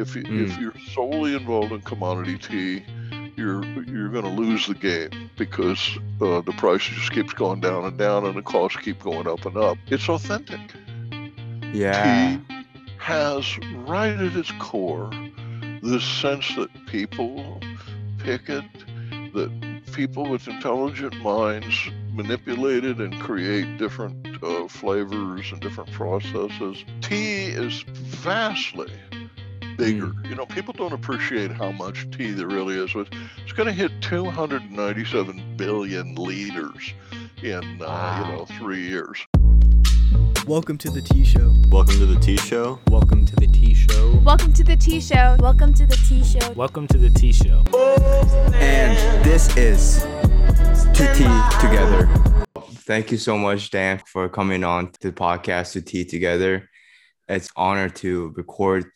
If you're solely involved in commodity tea, you're going to lose the game because the price just keeps going down and down, and the costs keep going up and up. It's authentic. Yeah. Tea has right at its core this sense that people pick it, that people with intelligent minds manipulate it and create different flavors and different processes. Tea is vastly bigger. You know, people don't appreciate how much tea there really is. It's going to hit 297 billion liters in, you know, 3 years. Welcome to the Tea Show. Welcome to the Tea Show. Welcome to the Tea Show. Welcome to the Tea Show. Welcome to the Tea Show. Welcome to the Tea Show. And this is To Tea Together. Thank you so much, Dan, for coming on to the podcast To Tea Together. It's an honor to record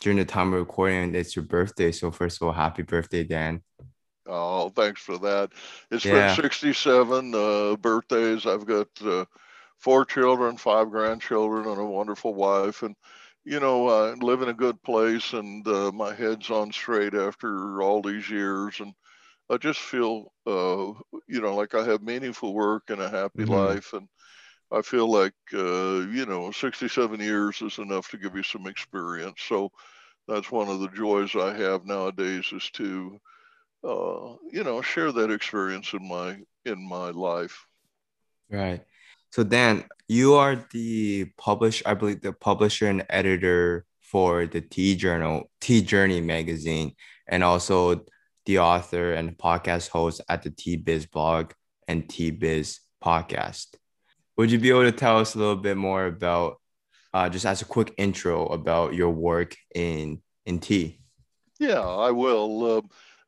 during the time of recording, and it's your birthday. So first of all, happy birthday, Dan. Oh, thanks for that. It's been 67 birthdays. I've got 4 children, 5 grandchildren, and a wonderful wife. And, you know, I live in a good place, and my head's on straight after all these years. And I just feel, you know, like I have meaningful work and a happy life. And I feel like, you know, 67 years is enough to give you some experience. So that's one of the joys I have nowadays, is to, you know, share that experience in my life. Right. So Dan, you are the publisher and editor for the Tea Journey magazine, and also the author and podcast host at the Tea Biz Blog and Tea Biz Podcast. Would you be able to tell us a little bit more about, just as a quick intro, about your work in tea? Yeah, I will.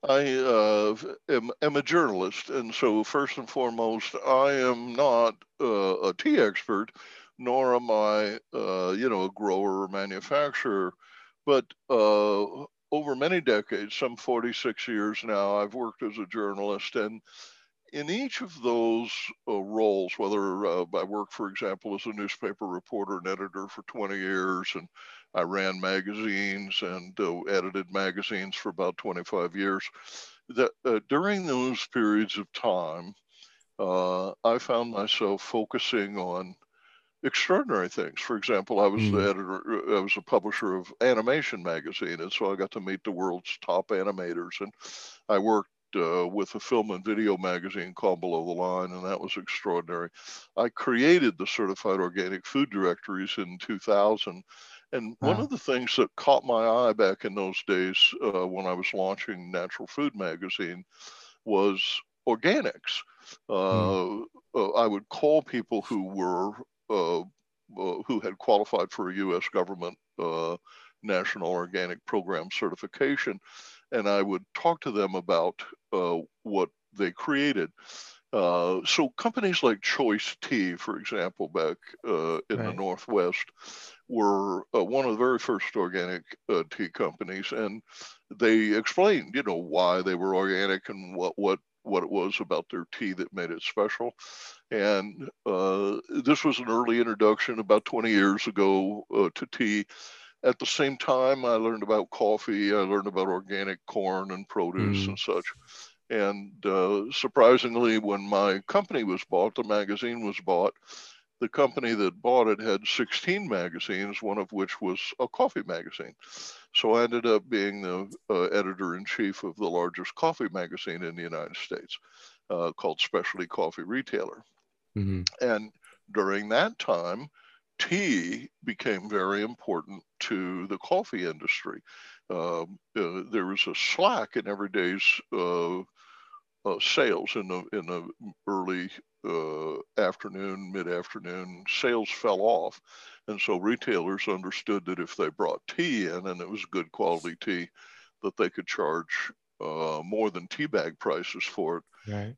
I am a journalist, and so first and foremost, I am not a tea expert, nor am I, you know, a grower or manufacturer, but over many decades, some 46 years now, I've worked as a journalist. And in each of those roles, whether I worked, for example, as a newspaper reporter and editor for 20 years, and I ran magazines and edited magazines for about 25 years, that during those periods of time, I found myself focusing on extraordinary things. For example, I was the editor, I was a publisher of Animation Magazine, and so I got to meet the world's top animators. And I worked with a film and video magazine called Below the Line, and that was extraordinary. I created the Certified Organic Food Directories in 2000. And one of the things that caught my eye back in those days, when I was launching Natural Food Magazine, was organics. I would call people who had qualified for a U.S. government national organic program certification, and I would talk to them about what they created. So companies like Choice Tea, for example, back in the Northwest, were one of the very first organic tea companies, and they explained, you know, why they were organic and what it was about their tea that made it special. And this was an early introduction about 20 years ago to tea. At the same time, I learned about coffee, I learned about organic corn and produce and such. And surprisingly, when my company was bought, the magazine was bought, the company that bought it had 16 magazines, one of which was a coffee magazine. So I ended up being the editor-in-chief of the largest coffee magazine in the United States, called Specialty Coffee Retailer. And during that time, tea became very important to the coffee industry. There was a slack in everyday's sales in the early afternoon, mid-afternoon. Sales fell off, and so retailers understood that if they brought tea in, and it was good quality tea, that they could charge more than tea bag prices for it.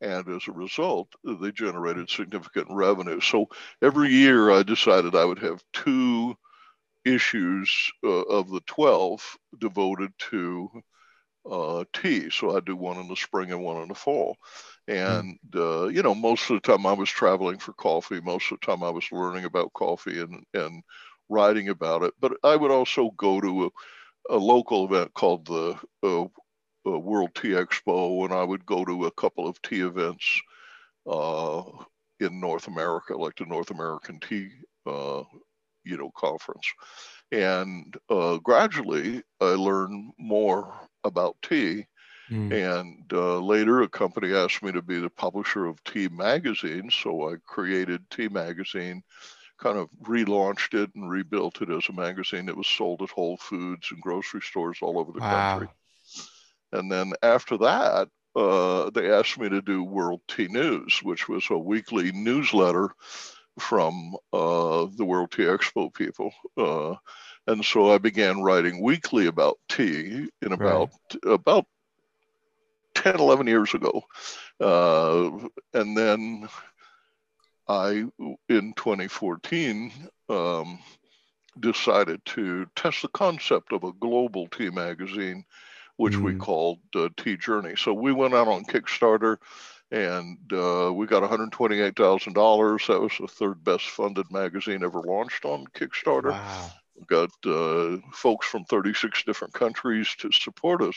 And as a result, they generated significant revenue. So every year I decided I would have 2 issues of the 12 devoted to tea. So I do one in the spring and one in the fall. And, you know, most of the time I was traveling for coffee. Most of the time I was learning about coffee and writing about it. But I would also go to a local event called the World Tea Expo, and I would go to a couple of tea events in North America, like the North American Tea conference. And gradually I learned more about tea. And later a company asked me to be the publisher of Tea Magazine. So I created Tea Magazine, kind of relaunched it and rebuilt it as a magazine. It was sold at Whole Foods and grocery stores all over the country. And then after that, they asked me to do World Tea News, which was a weekly newsletter from the World Tea Expo people. And so I began writing weekly about tea in about 10, 11 years ago. And then I, in 2014, decided to test the concept of a global tea magazine, which we called Tea Journey. So we went out on Kickstarter and we got $128,000. That was the third best funded magazine ever launched on Kickstarter. We got folks from 36 different countries to support us.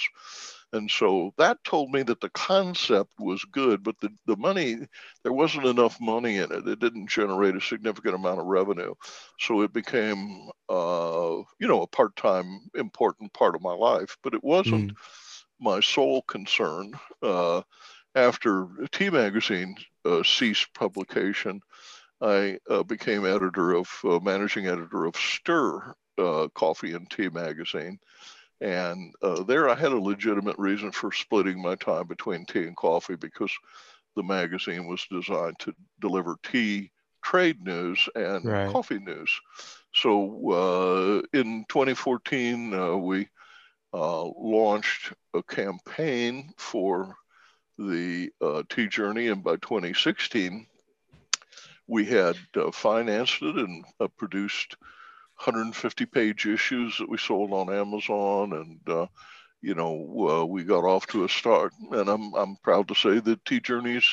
And so that told me that the concept was good, but the money, there wasn't enough money in it. It didn't generate a significant amount of revenue. So it became, a part-time important part of my life, but it wasn't my sole concern. After Tea Magazine ceased publication, I became managing editor of Stir, Coffee and Tea Magazine. And there I had a legitimate reason for splitting my time between tea and coffee, because the magazine was designed to deliver tea trade news and coffee news. So in 2014, we launched a campaign for the Tea Journey. And by 2016, we had financed it and produced 150-page issues that we sold on Amazon, and we got off to a start. And I'm proud to say that Tea Journey's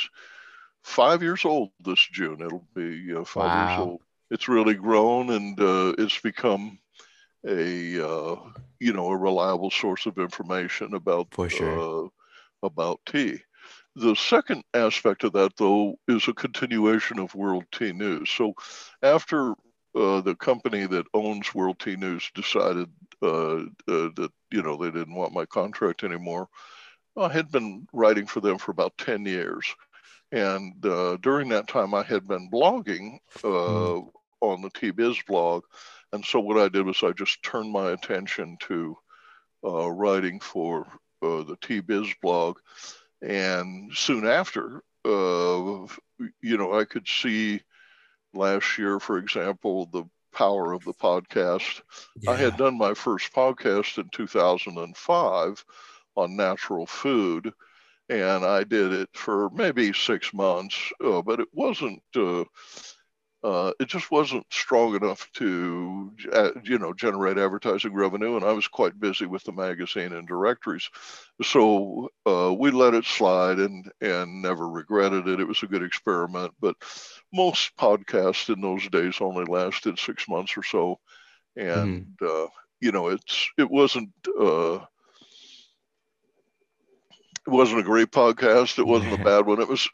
5 years old this June. It'll be 5 years old. It's really grown, and it's become a reliable source of information about tea. The second aspect of that, though, is a continuation of World Tea News. So after the company that owns World Tea News decided that, they didn't want my contract anymore, I had been writing for them for about 10 years. And during that time, I had been blogging on the Tea Biz Blog. And so what I did was I just turned my attention to writing for the Tea Biz Blog. And soon after, I could see last year, for example, the power of the podcast. I had done my first podcast in 2005 on natural food, and I did it for maybe 6 months, but it wasn't, it just wasn't strong enough to, generate advertising revenue. And I was quite busy with the magazine and directories. So we let it slide and never regretted it. It was a good experiment, but most podcasts in those days only lasted 6 months or so. And, it wasn't a great podcast. It wasn't a bad one. It was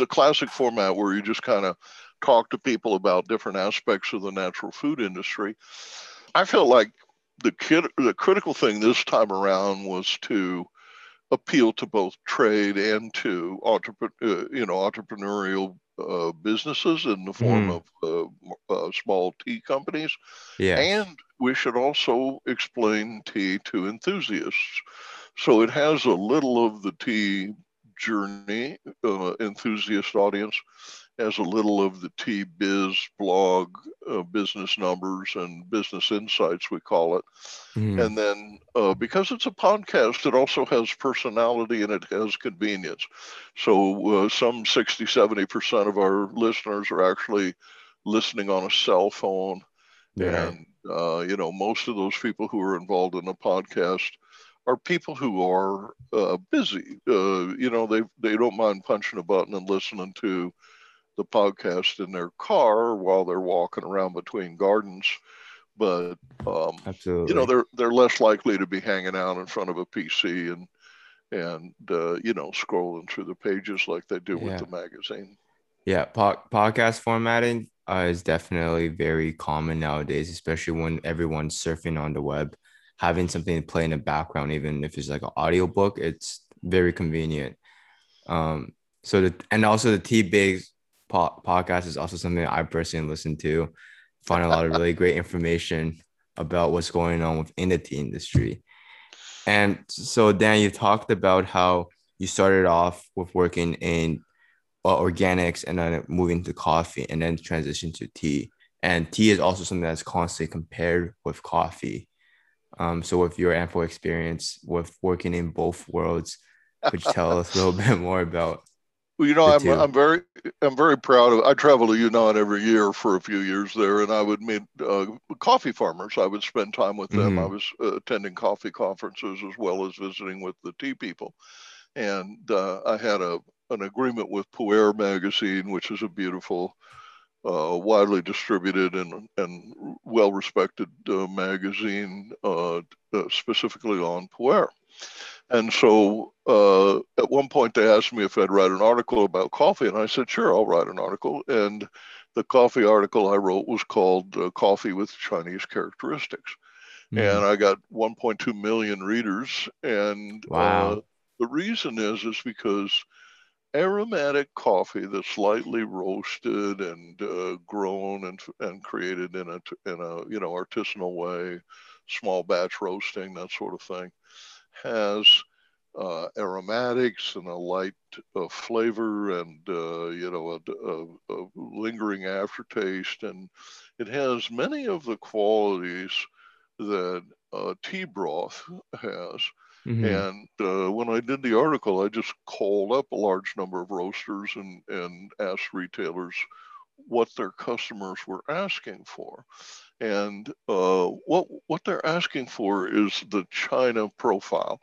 a classic format where you just kind of talk to people about different aspects of the natural food industry. I felt like the critical thing this time around was to appeal to both trade and to entrepreneurial businesses in the form of small tea companies. And we should also explain tea to enthusiasts. So it has a little of the Tea Journey enthusiast audience, as a little of the Tea Biz Blog, business numbers and business insights, we call it. And then because it's a podcast, it also has personality and it has convenience. So some 60, 70% of our listeners are actually listening on a cell phone. And, most of those people who are involved in the podcast are people who are busy. They don't mind punching a button and listening to the podcast in their car while they're walking around between gardens, but absolutely, you know, they're less likely to be hanging out in front of a PC and you know, scrolling through the pages like they do with the magazine. Yeah, podcast formatting is definitely very common nowadays, especially when everyone's surfing on the web. Having something to play in the background, even if it's like an audiobook, it's very convenient. So the Tea Biz podcast is also something I personally listen to. Find a lot of really great information about what's going on within the tea industry. And so, Dan, you talked about how you started off with working in organics and then moving to coffee and then transition to tea. And tea is also something that's constantly compared with coffee. So with your ample experience with working in both worlds, could you tell us a little bit more about? Well, you know, I'm very proud of. I travel to Yunnan every year for a few years there, and I would meet coffee farmers. I would spend time with them. Mm-hmm. I was attending coffee conferences as well as visiting with the tea people, and I had an agreement with Pu'er Magazine, which is a beautiful, widely distributed and well-respected magazine, specifically on Pu'er. And so at one point they asked me if I'd write an article about coffee, and I said, sure, I'll write an article. And the coffee article I wrote was called Coffee with Chinese Characteristics. Mm-hmm. And I got 1.2 million readers. And wow. The reason is because aromatic coffee that's lightly roasted and grown and created in a you know, artisanal way, small batch roasting, that sort of thing, has aromatics and a light flavor and you know, a lingering aftertaste, and it has many of the qualities that tea broth has. Mm-hmm. And when I did the article, I just called up a large number of roasters and asked retailers what their customers were asking for. And what they're asking for is the China profile.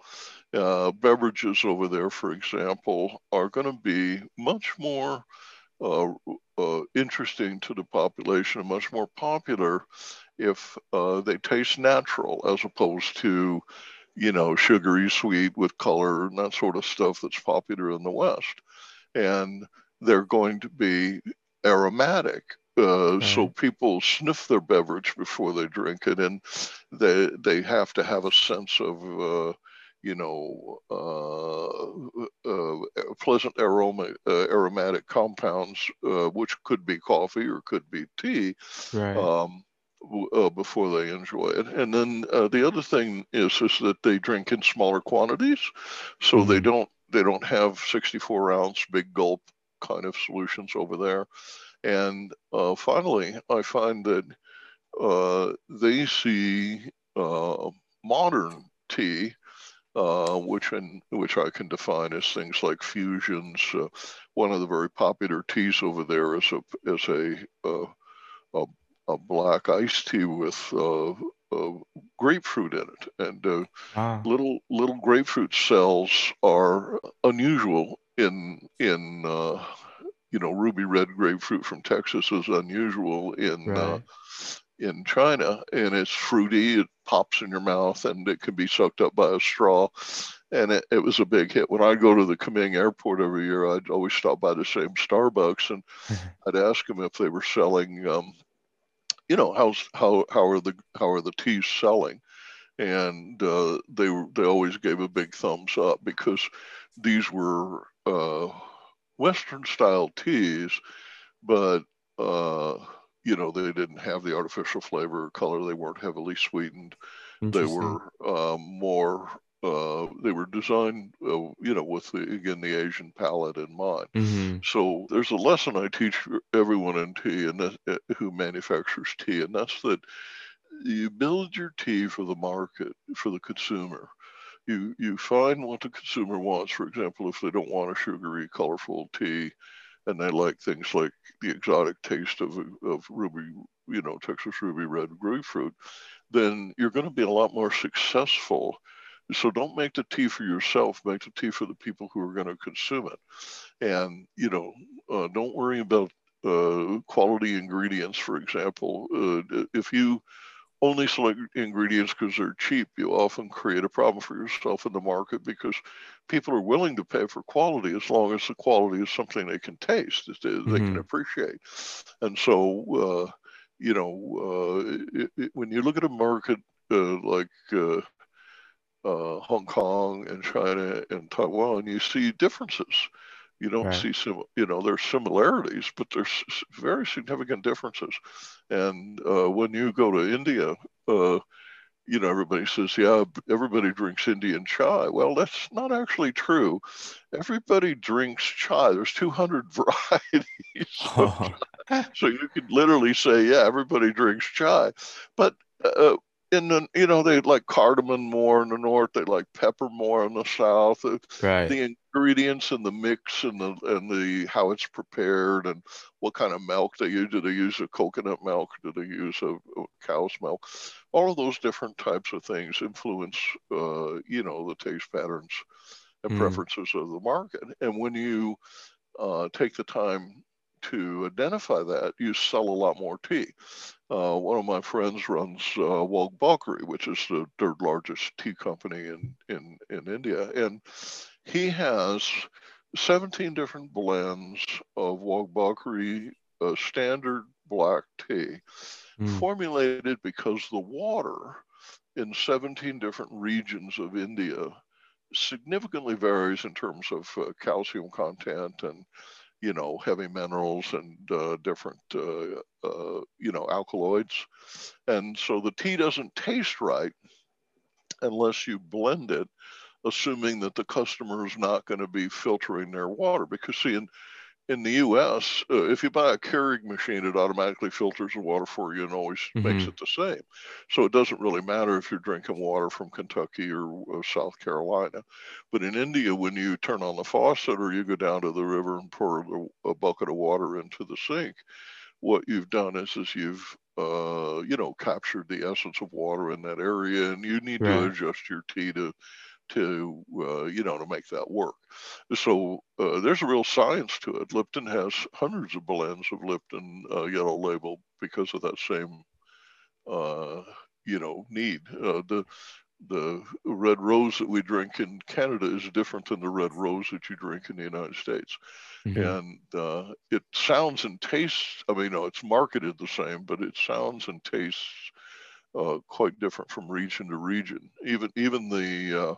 Beverages over there, for example, are going to be much more interesting to the population and much more popular if they taste natural as opposed to, you know, sugary sweet with color and that sort of stuff that's popular in the West. And they're going to be aromatic. So people sniff their beverage before they drink it, and they have to have a sense of, you know, pleasant aromatic compounds, which could be coffee or could be tea. Right. Before they enjoy it. And then the other thing is that they drink in smaller quantities, so mm-hmm. they don't have 64 ounce big gulp kind of solutions over there. And finally, I find that they see modern tea, which I can define as things like fusions. One of the very popular teas over there is a black iced tea with grapefruit in it, and little grapefruit cells are unusual in you know, ruby red grapefruit from Texas is unusual in China, and it's fruity. It pops in your mouth, and it can be sucked up by a straw. And it was a big hit. When I go to the Kunming airport every year, I'd always stop by the same Starbucks, and I'd ask them if they were selling. You know, how are the teas selling? And they always gave a big thumbs up, because these were Western style teas, but you know, they didn't have the artificial flavor or color. They weren't heavily sweetened. They were they were designed, you know, with the Asian palate in mind. Mm-hmm. So there's a lesson I teach everyone in tea who manufactures tea, and that's that you build your tea for the market, for the consumer. You find what the consumer wants. For example, if they don't want a sugary, colorful tea, and they like things like the exotic taste of ruby, you know, Texas ruby red grapefruit, then you're going to be a lot more successful. So don't make the tea for yourself, make the tea for the people who are going to consume it. And, you know, don't worry about quality ingredients, for example. If you only select ingredients because they're cheap, you often create a problem for yourself in the market, because people are willing to pay for quality as long as the quality is something they can taste, that they can appreciate. And so, when you look at a market like Hong Kong and China and Taiwan, you see differences. You don't see there's similarities, but there's very significant differences. And when you go to India, everybody says, yeah, everybody drinks Indian chai. Well, that's not actually true. Everybody drinks chai. There's 200 varieties. So you could literally say, yeah, everybody drinks chai. But they like cardamom more in the north. They like pepper more in the south. Right. The ingredients and the mix and the how it's prepared and what kind of milk they use. Do they use a coconut milk? Do they use a cow's milk? All of those different types of things influence the taste patterns and preferences of the market. And when you take the time to identify that, you sell a lot more tea. One of my friends runs Wagh Bakri, which is the third largest tea company in India. And he has 17 different blends of Wagh Bakri standard black tea, formulated because the water in 17 different regions of India significantly varies in terms of calcium content and heavy minerals and different, alkaloids. And so the tea doesn't taste right unless you blend it, assuming that the customer is not going to be filtering their water. Because see, in the US, if you buy a Keurig machine, it automatically filters the water for you and always makes it the same. So it doesn't really matter if you're drinking water from Kentucky or South Carolina. But in India, when you turn on the faucet or you go down to the river and pour a bucket of water into the sink, what you've done is you've captured the essence of water in that area, and you need to adjust your tea to make that work. So there's a real science to it. Lipton has hundreds of blends of Lipton Yellow Label because of that same need. The Red Rose that we drink in Canada is different than the Red Rose that you drink in the United States. And it sounds and tastes, it's marketed the same, but it sounds and tastes quite different from region to region. Even the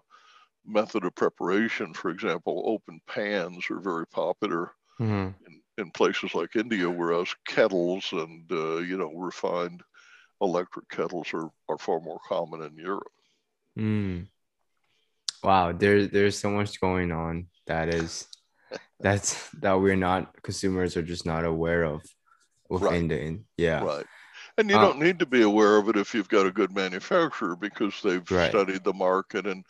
method of preparation, for example, open pans are very popular in places like India, whereas kettles and refined electric kettles are far more common in Europe. Wow, there's so much going on that we're not, consumers are just not aware of within the And you don't need to be aware of it if you've got a good manufacturer, because they've studied the market and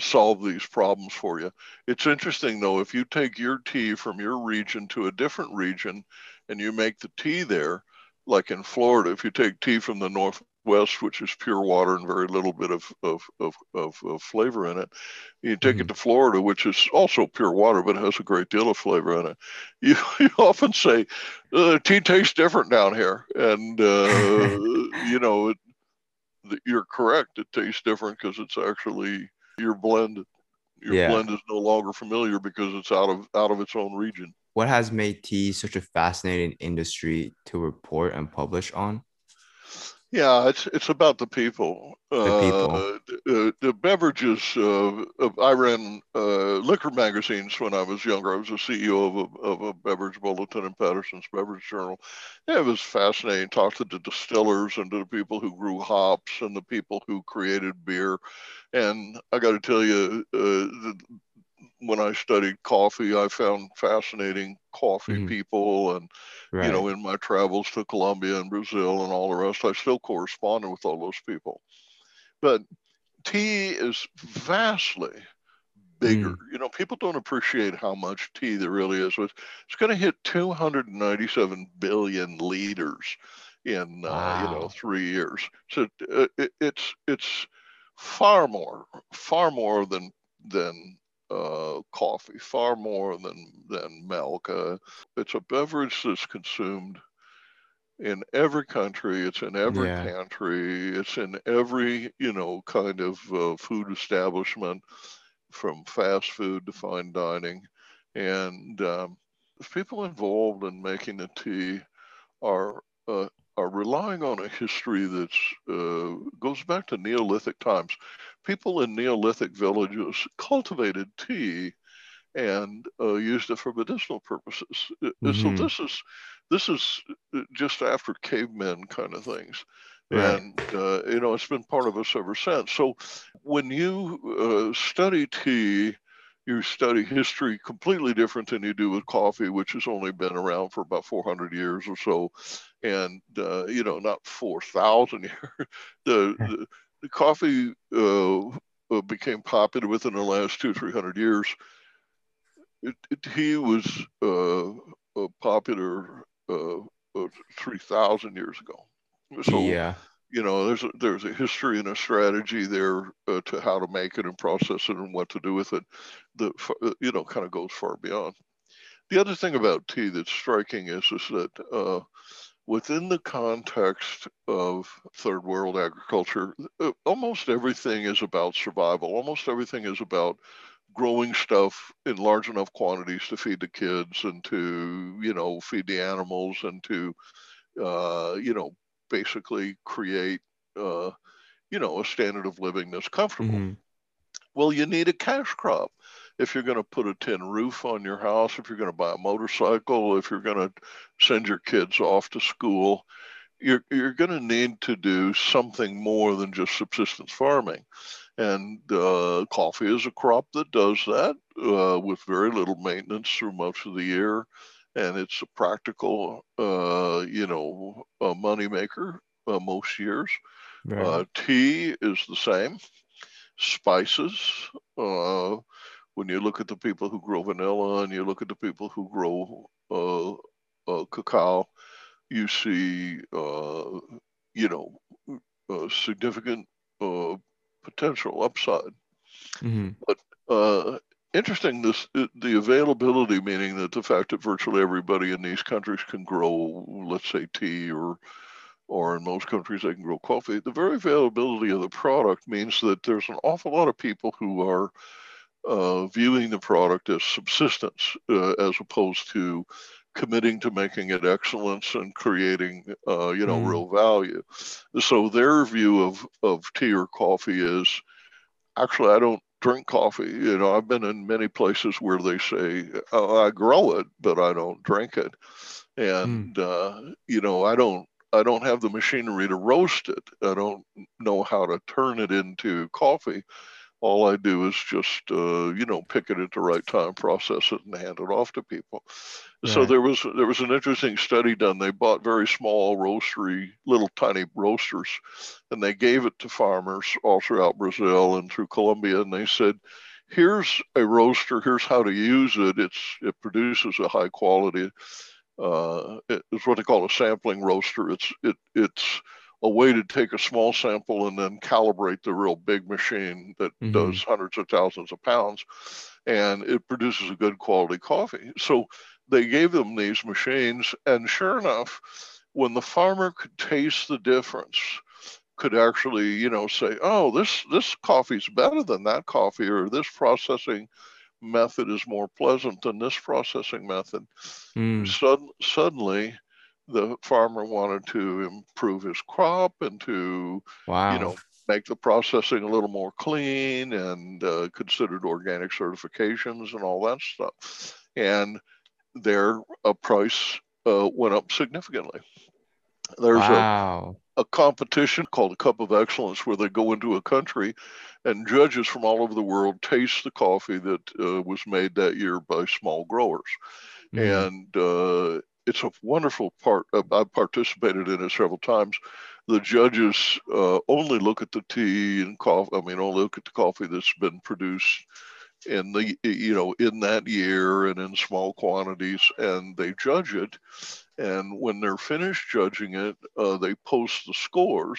solved these problems for you. It's interesting, though, if you take your tea from your region to a different region and you make the tea there, like in Florida, if you take tea from the Northwest, which is pure water and very little bit of flavor in it, you take it to Florida, which is also pure water, but has a great deal of flavor in it. You often say, tea tastes different down here. And, you're correct. It tastes different because it's actually your blend. Your blend is no longer familiar because it's out of its own region. What has made tea such a fascinating industry to report and publish on? Yeah, it's about the people. The beverages. I ran liquor magazines when I was younger. I was the CEO of a beverage bulletin in Patterson's Beverage Journal. Yeah, it was fascinating. Talked to the distillers and to the people who grew hops and the people who created beer. And I got to tell you, when I studied coffee, I found fascinating coffee people, and in my travels to Colombia and Brazil and all the rest, I still corresponded with all those people. But tea is vastly bigger. People don't appreciate how much tea there really is. It's going to hit 297 billion liters in 3 years. So it's far more than coffee, far more than milk. It's a beverage that's consumed in every country, it's in every pantry, it's in every, you know, kind of food establishment, from fast food to fine dining. And the people involved in making the tea are relying on a history that's goes back to Neolithic times. People in Neolithic villages cultivated tea and used it for medicinal purposes. Mm-hmm. So this is just after cavemen kind of things. Right. And, you know, it's been part of us ever since. So when you study tea, you study history completely different than you do with coffee, which has only been around for about 400 years or so. And, you know, not 4,000 years. The coffee became popular within the last 200-300 years. Tea was popular 3,000 years ago. So, you know, there's a history and a strategy there to how to make it and process it and what to do with it. That, you know, kind of goes far beyond. The other thing about tea that's striking is that within the context of third world agriculture, almost everything is about survival. Almost everything is about growing stuff in large enough quantities to feed the kids and to, you know, feed the animals and to, you know, basically create, you know, a standard of living that's comfortable. Mm-hmm. Well, you need a cash crop. If you're going to put a tin roof on your house, if you're going to buy a motorcycle, if you're going to send your kids off to school, you're going to need to do something more than just subsistence farming. And coffee is a crop that does that with very little maintenance through most of the year. And it's a practical, you know, moneymaker most years. Right. Tea is the same. Spices, when you look at the people who grow vanilla and you look at the people who grow cacao, you see, you know, significant potential upside. Mm-hmm. But interesting, the availability, meaning that the fact that virtually everybody in these countries can grow, let's say, tea, or in most countries they can grow coffee. The very availability of the product means that there's an awful lot of people who are viewing the product as subsistence, as opposed to committing to making it excellence and creating, you know, real value. So their view of tea or coffee is, actually, I don't drink coffee. You know, I've been in many places where they say, oh, I grow it, but I don't drink it. And, you know, I don't have the machinery to roast it. I don't know how to turn it into coffee. All I do is just, you know, pick it at the right time, process it, and hand it off to people. Right. So there was an interesting study done. They bought very small roastery, little tiny roasters, and they gave it to farmers all throughout Brazil and through Colombia. And they said, here's a roaster, here's how to use it. It produces a high quality, it's what they call a sampling roaster. It's a way to take a small sample and then calibrate the real big machine that does hundreds of thousands of pounds, and it produces a good quality coffee. So they gave them these machines, and sure enough, when the farmer could taste the difference, could actually, you know, say, oh, this coffee's better than that coffee, or this processing method is more pleasant than this processing method. Suddenly, the farmer wanted to improve his crop and to, you know, make the processing a little more clean, and considered organic certifications and all that stuff. And their price went up significantly. There's a competition called a Cup of Excellence, where they go into a country and judges from all over the world taste the coffee that was made that year by small growers. And it's a wonderful part. I've participated in it several times. The judges only look at the tea and coffee. I mean, only look at the coffee that's been produced in the, you know, in that year and in small quantities, and they judge it. And when they're finished judging it, they post the scores,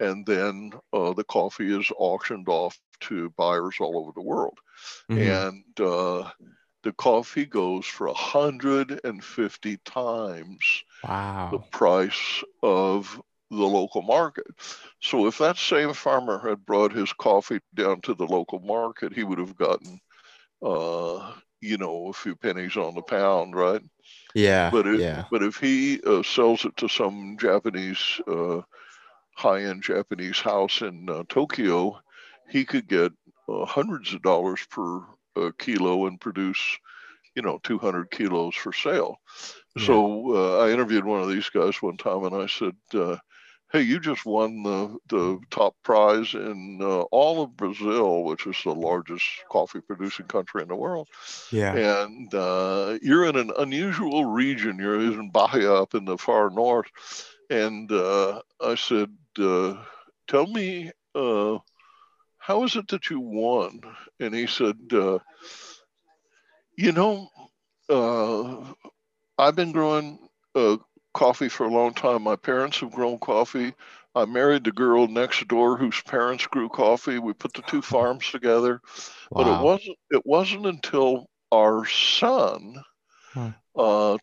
and then the coffee is auctioned off to buyers all over the world. And the coffee goes for 150 times the price of the local market. So if that same farmer had brought his coffee down to the local market, he would have gotten, you know, a few pennies on the pound, right? Yeah. But if he sells it to some Japanese, high-end Japanese house in Tokyo, he could get hundreds of dollars per kilo and produce, you know, 200 kilos for sale. Yeah. So I interviewed one of these guys one time, and I said, hey, you just won the top prize in all of Brazil, which is the largest coffee producing country in the world. Yeah. And you're in an unusual region. You're in Bahia up in the far north. And I said, tell me, how is it that you won? And he said, you know, I've been growing coffee for a long time. My parents have grown coffee. I married the girl next door whose parents grew coffee. We put the two farms together. Wow. But it wasn't until our son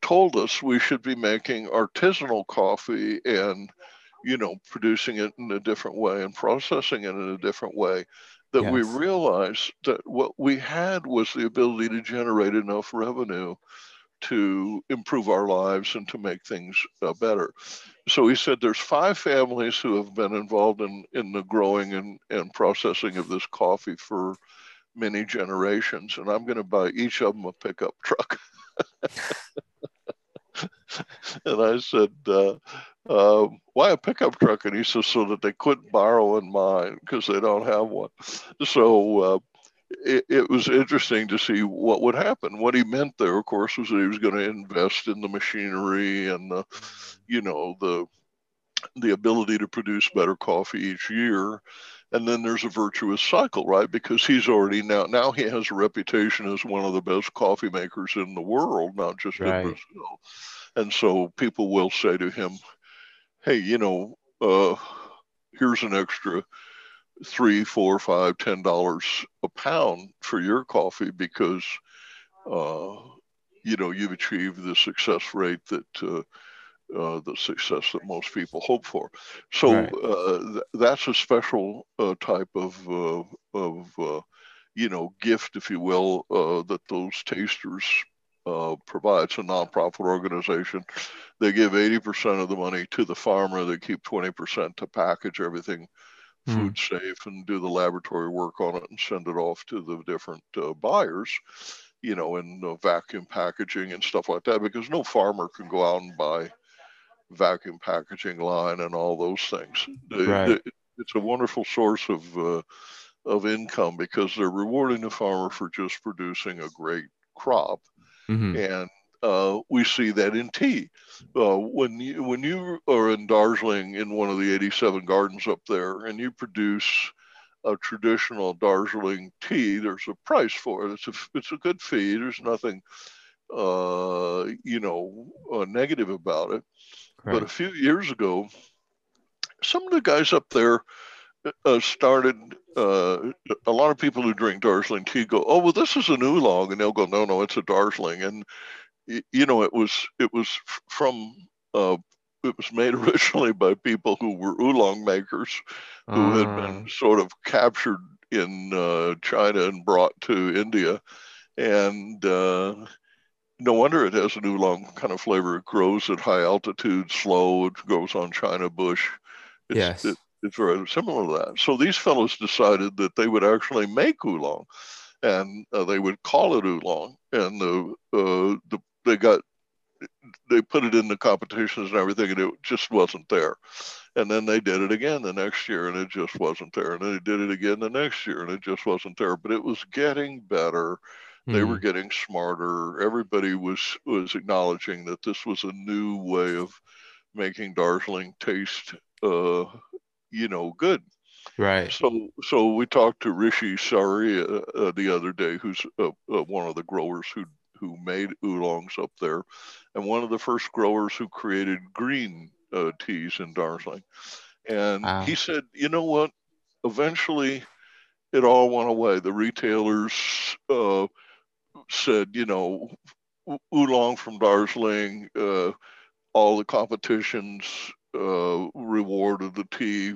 told us we should be making artisanal coffee and, you know, producing it in a different way and processing it in a different way that we realized that what we had was the ability to generate enough revenue to improve our lives and to make things better. So he said there's five families who have been involved in the growing and processing of this coffee for many generations, and I'm going to buy each of them a pickup truck. And I said, why a pickup truck? And he says, so that they quit borrowing mine because they don't have one. So it was interesting to see what would happen. What he meant there, of course, was that he was going to invest in the machinery and the, you know, the ability to produce better coffee each year. And then there's a virtuous cycle, right? Because he's already now he has a reputation as one of the best coffee makers in the world, not just in Brazil. And so people will say to him, hey, you know, here's an extra $3, $4, $5, $10 a pound for your coffee because, you know, you've achieved the success rate that, the success that most people hope for. So that's a special type of you know, gift, if you will, that those tasters provide. It's a nonprofit organization. They give 80% of the money to the farmer. They keep 20% to package everything food safe and do the laboratory work on it and send it off to the different buyers, you know, in vacuum packaging and stuff like that, because no farmer can go out and buy vacuum packaging line and all those things. It's a wonderful source of income because they're rewarding the farmer for just producing a great crop. And we see that in tea. When you are in Darjeeling in one of the 87 gardens up there and you produce a traditional Darjeeling tea, there's a price for it. It's a good fee. There's nothing you know, negative about it. But a few years ago, some of the guys up there started, a lot of people who drink Darjeeling tea go, oh, well, this is an oolong. And they'll go, no, it's a Darjeeling. And, you know, it was made originally by people who were oolong makers who had been sort of captured in China and brought to India. And, no wonder it has an oolong kind of flavor. It grows at high altitude, slow. It grows on China bush. It's very similar to that. So these fellows decided that they would actually make oolong, and they would call it oolong. And they put it in the competitions and everything, and it just wasn't there. And then they did it again the next year, and it just wasn't there. And then they did it again the next year, and it just wasn't there. But it was getting better. They were getting smarter. Everybody was acknowledging that this was a new way of making Darjeeling taste, you know, good. So we talked to Rishi Sari the other day, who's one of the growers who made oolongs up there, and one of the first growers who created green teas in Darjeeling. And he said, you know what? Eventually, it all went away. The retailers said, you know, Oolong from Darjeeling, all the competitions rewarded the tea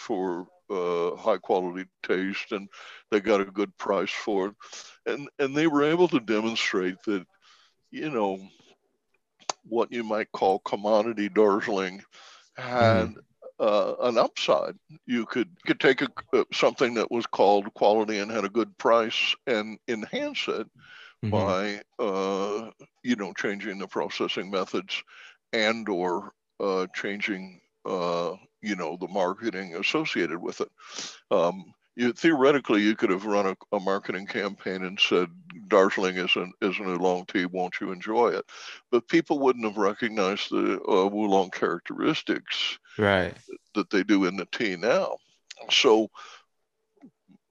for high quality taste, and they got a good price for it. And they were able to demonstrate that, you know, what you might call commodity Darjeeling had an upside. You could take something that was called quality and had a good price and enhance it by, you know, changing the processing methods and or changing, you know, the marketing associated with it. Theoretically, you could have run a marketing campaign and said, Darjeeling is an oolong tea, won't you enjoy it? But people wouldn't have recognized the oolong characteristics that they do in the tea now. So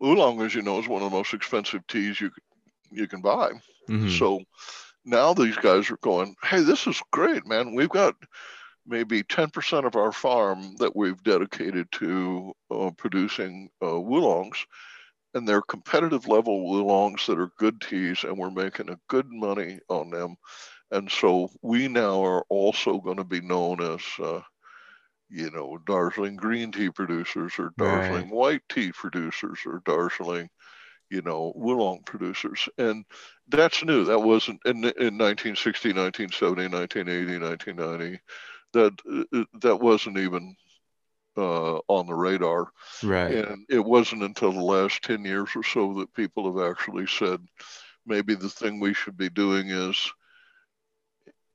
oolong, as you know, is one of the most expensive teas you can buy. Mm-hmm. So now these guys are going, hey, this is great, man. We've got maybe 10% of our farm that we've dedicated to producing oolongs, and they're competitive level oolongs that are good teas, and we're making a good money on them. And so we now are also going to be known as, you know, Darjeeling green tea producers, or Darjeeling white tea producers, or Darjeeling, you know, oolong producers. And that's new. That wasn't in 1960, 1970, 1980, 1990. That wasn't even on the radar. Right. And it wasn't until the last 10 years or so that people have actually said, maybe the thing we should be doing is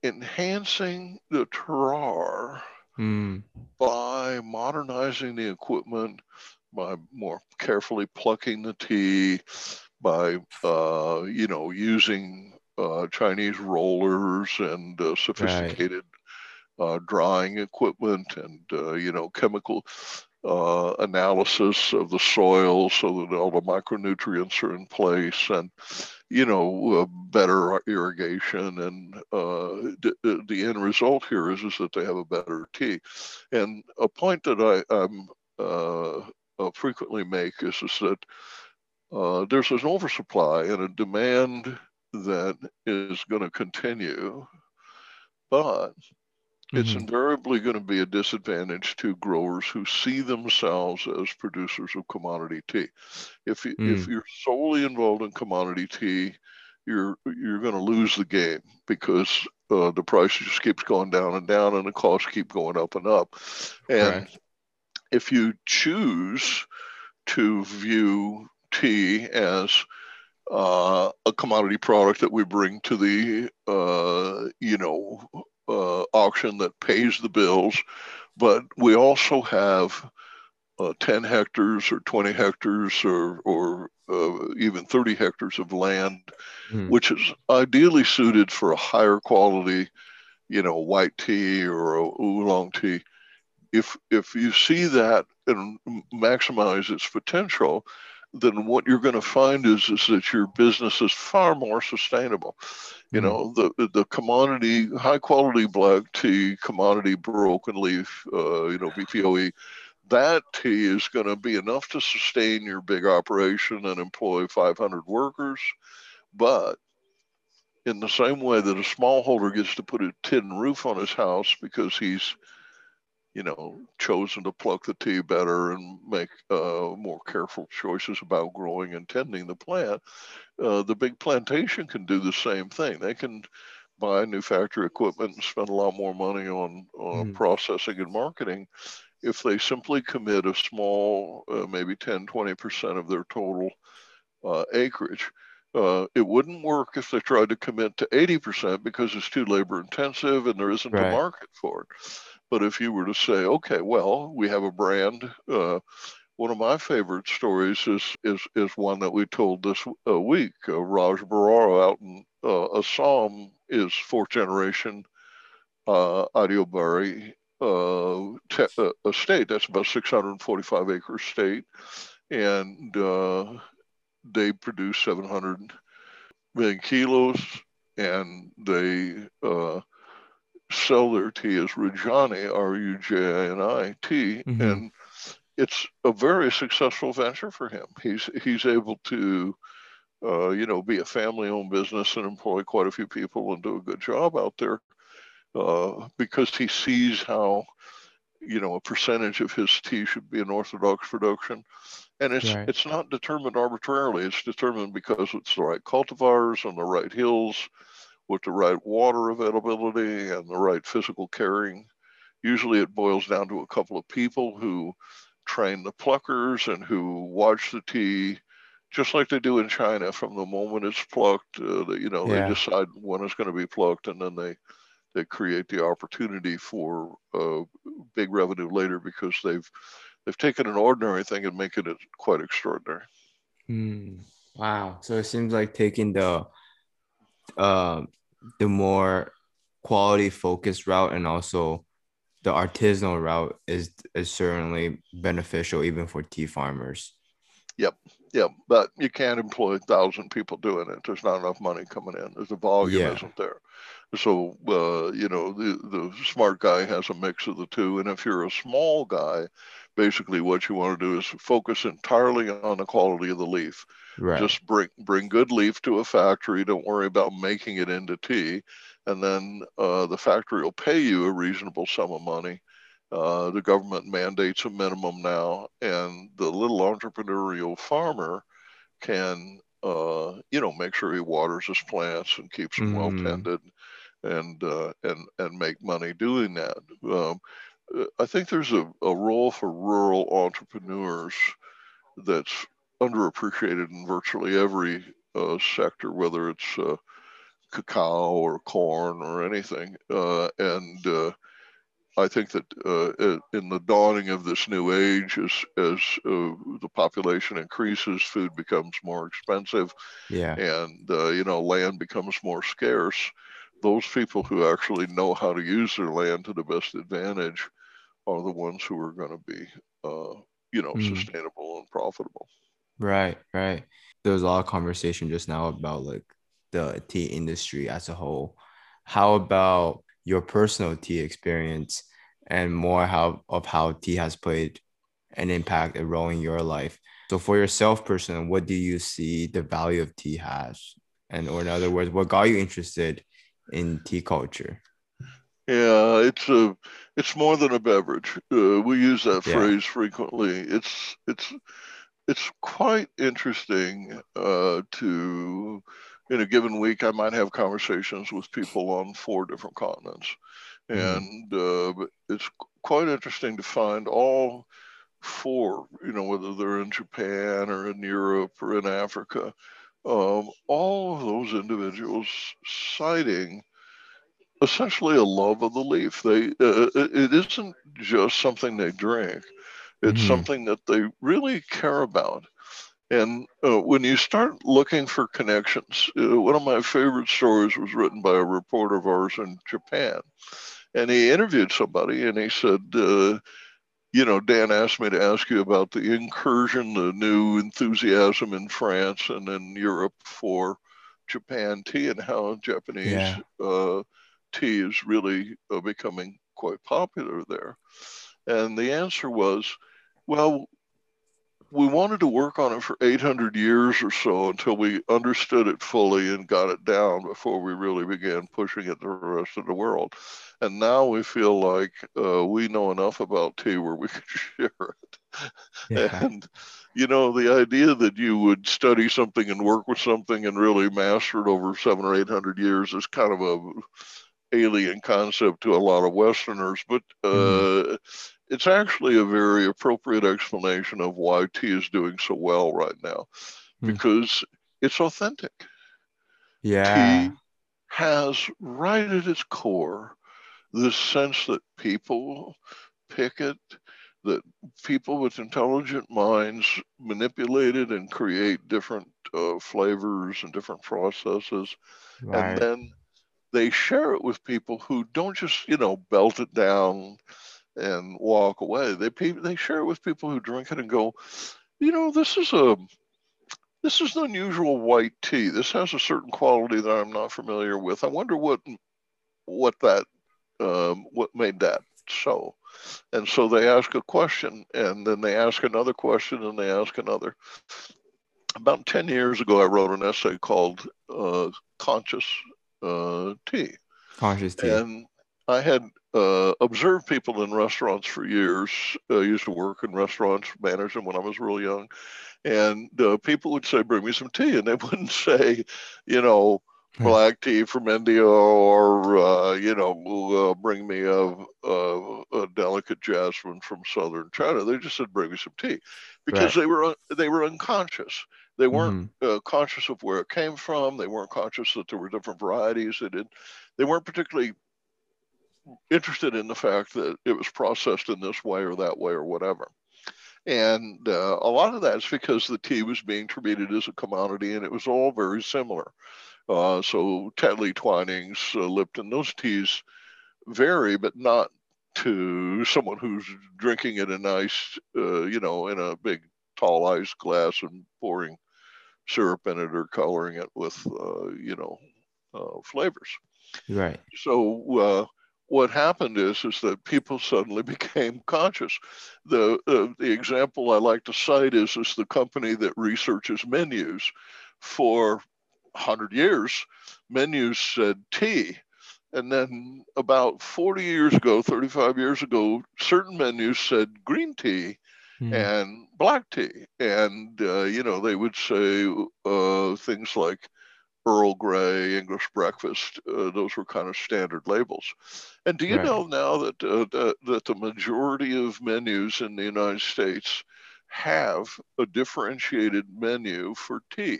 enhancing the terroir by modernizing the equipment, by more carefully plucking the tea, by, you know, using Chinese rollers and sophisticated drying equipment and, you know, chemical analysis of the soil so that all the micronutrients are in place, and, you know, better irrigation. And the end result here is that they have a better tea. And a point that I frequently make is that there's an oversupply and a demand that is going to continue, but it's invariably going to be a disadvantage to growers who see themselves as producers of commodity tea. If you're solely involved in commodity tea, you're going to lose the game, because the price just keeps going down and down, and the costs keep going up and up. And if you choose to view tea as a commodity product that we bring to the you know, auction that pays the bills, but we also have 10 hectares or 20 hectares or even 30 hectares of land, which is ideally suited for a higher quality, you know, white tea or oolong tea. If you see that and maximize its potential, then what you're going to find is that your business is far more sustainable. You know, the commodity, high quality black tea, commodity broken leaf, you know, BPOE, that tea is going to be enough to sustain your big operation and employ 500 workers. But in the same way that a smallholder gets to put a tin roof on his house because he's, you know, chosen to pluck the tea better and make more careful choices about growing and tending the plant, the big plantation can do the same thing. They can buy new factory equipment and spend a lot more money on processing and marketing if they simply commit a small, maybe 10, 20% of their total acreage. It wouldn't work if they tried to commit to 80% because it's too labor intensive and there isn't a market for it. But if you were to say, okay, well, we have a brand. One of my favorite stories is one that we told this week. Raj Barara out in Assam is fourth generation Adiobari estate. That's about 645 acre estate, and they produce 700 million kilos, and they sell their tea as Rujani, Rujani tea, and it's a very successful venture for him. He's able to be a family-owned business and employ quite a few people and do a good job out there, because he sees how, a percentage of his tea should be an Orthodox production. And it's not determined arbitrarily. It's determined because it's the right cultivars on the right hills with the right water availability and the right physical caring. Usually it boils down to a couple of people who train the pluckers and who watch the tea, just like they do in China from the moment it's plucked. They decide when it's going to be plucked, and then they create the opportunity for big revenue later because they've taken an ordinary thing and making it quite extraordinary. Wow. So it seems like taking the more quality focused route and also the artisanal route is certainly beneficial even for tea farmers. Yep. But you can't employ 1,000 people doing it. There's not enough money coming in. The volume isn't there. So, the smart guy has a mix of the two. And if you're a small guy, basically what you want to do is focus entirely on the quality of the leaf. Right. Just bring good leaf to a factory. Don't worry about making it into tea. And then the factory will pay you a reasonable sum of money. The government mandates a minimum now, and the little entrepreneurial farmer can, make sure he waters his plants and keeps them well tended, and make money doing that. I think there's a role for rural entrepreneurs that's underappreciated in virtually every sector, whether it's cacao or corn or anything, I think that in the dawning of this new age, as the population increases, food becomes more expensive, and land becomes more scarce. Those people who actually know how to use their land to the best advantage are the ones who are going to be, sustainable and profitable. Right. There was a lot of conversation just now about the tea industry as a whole. How about your personal tea experience and more how tea has played an impact, a role in your life? So for yourself personally, what do you see the value of tea has? And, or in other words, what got you interested in tea culture? Yeah, it's more than a beverage. We use that phrase frequently. It's quite interesting to... In a given week, I might have conversations with people on 4 different continents. And it's quite interesting to find all 4, whether they're in Japan or in Europe or in Africa, all of those individuals citing essentially a love of the leaf. It isn't just something they drink. It's something that they really care about. And when you start looking for connections, one of my favorite stories was written by a reporter of ours in Japan. And he interviewed somebody and he said, Dan asked me to ask you about the incursion, the new enthusiasm in France and in Europe for Japan tea and how Japanese tea is really becoming quite popular there. And the answer was, we wanted to work on it for 800 years or so until we understood it fully and got it down before we really began pushing it to the rest of the world. And now we feel like we know enough about tea where we can share it. Yeah. And, the idea that you would study something and work with something and really master it over 700 or 800 years is kind of a alien concept to a lot of Westerners, but it's actually a very appropriate explanation of why tea is doing so well right now, because it's authentic. Yeah. Tea has right at its core this sense that people pick it, that people with intelligent minds manipulate it and create different flavors and different processes. Right. And then they share it with people who don't just, belt it down and walk away. They share it with people who drink it and go, this is an unusual white tea. This has a certain quality that I'm not familiar with. I wonder what made that so. And so they ask a question, and then they ask another question, and they ask another. about 10 years ago, I wrote an essay called Conscious Tea. Conscious Tea. And I had observed people in restaurants for years. I used to work in restaurants, manage them when I was real young. And people would say, bring me some tea. And they wouldn't say, you know, black tea from India, or, you know, bring me a delicate jasmine from southern China. They just said, bring me some tea, because right. they were unconscious. They weren't conscious of where it came from. They weren't conscious that there were different varieties. They weren't particularly interested in the fact that it was processed in this way or that way or whatever. And a lot of that's because the tea was being treated as a commodity, and it was all very similar. So Tetley, Twinings, Lipton, those teas vary, but not to someone who's drinking it in ice, you know, in a big tall ice glass and pouring syrup in it or coloring it with, you know, flavors. Right. So what happened is that people suddenly became conscious. The example I like to cite is the company that researches menus. For 100 years, menus said tea. And then about 40 years ago, 35 years ago, certain menus said green tea and black tea. And, you know, they would say things like Earl Grey, English breakfast. Those were kind of standard labels. And do you know now that, that the majority of menus in the United States have a differentiated menu for tea?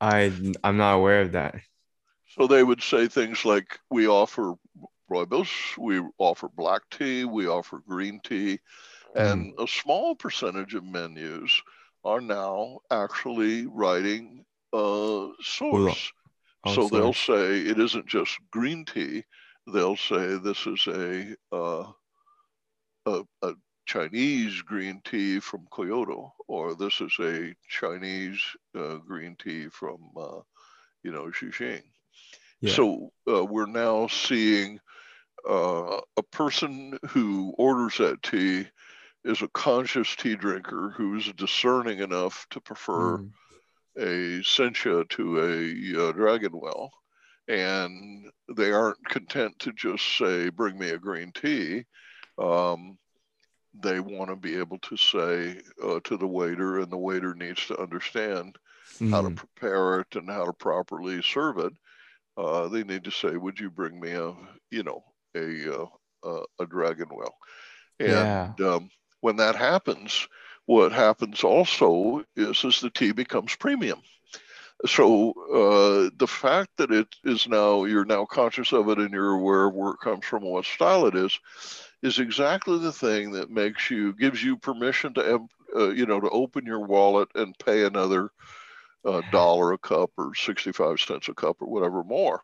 I'm not aware of that. So they would say things like, we offer rooibos, we offer black tea, we offer green tea. And a small percentage of menus are now actually writing source. So they'll say it isn't just green tea. They'll say this is a Chinese green tea from Kyoto, or this is a Chinese green tea from, you know, Xixing. Yeah. So we're now seeing a person who orders that tea is a conscious tea drinker who's discerning enough to prefer a sencha to a dragon well. And they aren't content to just say, bring me a green tea. They want to be able to say to the waiter, and the waiter needs to understand how to prepare it and how to properly serve it. They need to say, "Would you bring me a, you know, a dragon well?" And when that happens, what happens also is the tea becomes premium. So the fact that it is now, you're now conscious of it and you're aware of where it comes from and what style it is exactly the thing that makes you, gives you permission to, you know, to open your wallet and pay another dollar a cup or 65 cents a cup or whatever more.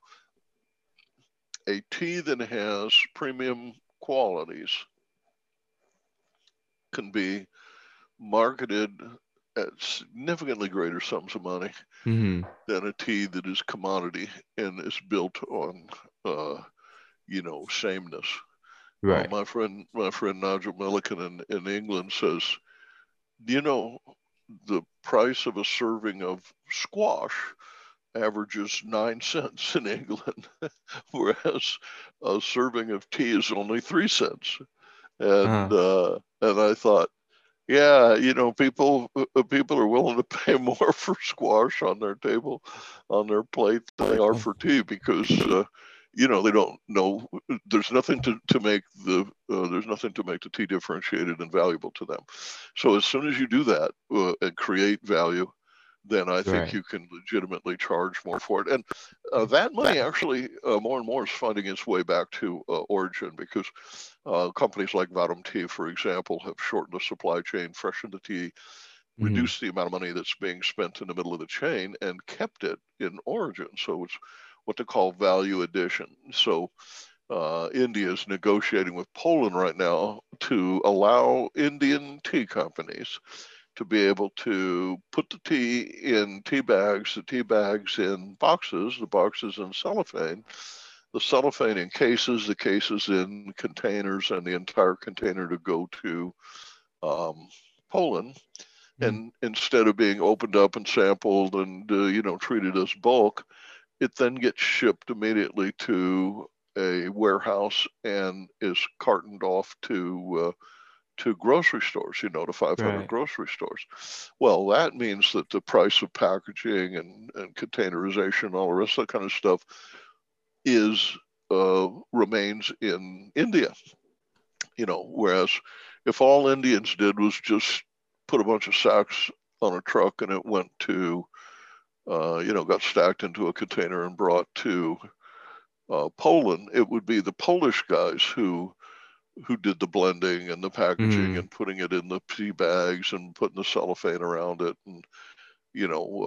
A tea that has premium qualities can be marketed at significantly greater sums of money than a tea that is commodity and is built on, you know, sameness. Right. Well, my friend Nigel Millican in England says, you know, the price of a serving of squash averages 9 cents in England, whereas a serving of tea is only 3 cents. And and I thought, yeah, you know, people are willing to pay more for squash on their table, on their plate than they are for tea, because you know, they don't know, there's nothing to make the there's nothing to make the tea differentiated and valuable to them. So as soon as you do that and create value, then I think you can legitimately charge more for it. And that money actually more and more is finding its way back to origin, because companies like Vadum Tea, for example, have shortened the supply chain, freshened the tea, reduced the amount of money that's being spent in the middle of the chain, and kept it in origin. So it's what they call value addition. So India is negotiating with Poland right now to allow Indian tea companies to be able to put the tea in tea bags, the tea bags in boxes, the boxes in cellophane, the cellophane in cases, the cases in containers, and the entire container to go to Poland. And instead of being opened up and sampled and, treated as bulk, it then gets shipped immediately to a warehouse and is cartoned off to grocery stores, 500 right. grocery stores. Well, that means that the price of packaging and containerization and all the rest of that kind of stuff remains in India, whereas if all Indians did was just put a bunch of sacks on a truck and it went to, got stacked into a container and brought to Poland, it would be the Polish guys who did the blending and the packaging and putting it in the tea bags and putting the cellophane around it and,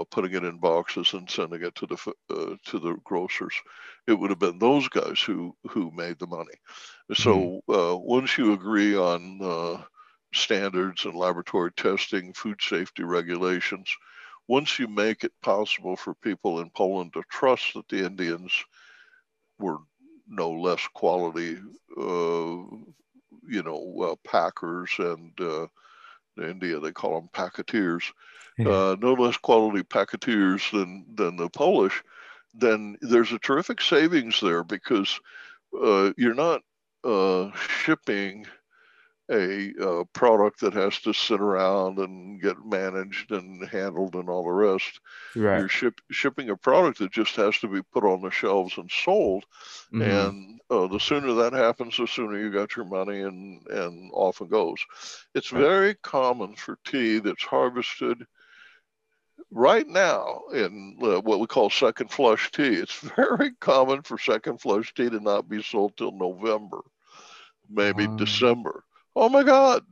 putting it in boxes and sending it to the grocers. It would have been those guys who made the money. So once you agree on standards and laboratory testing, food safety regulations, once you make it possible for people in Poland to trust that the Indians were no less quality, packers and in India they call them packeteers, no less quality packeteers than the Polish, then there's a terrific savings there because you're not shipping a product that has to sit around and get managed and handled and all the rest. Right. You're shipping a product that just has to be put on the shelves and sold. Mm-hmm. And the sooner that happens, the sooner you got your money and off it goes. It's very common for tea that's harvested right now in what we call second flush tea. It's very common for second flush tea to not be sold till November, maybe December. Oh my God.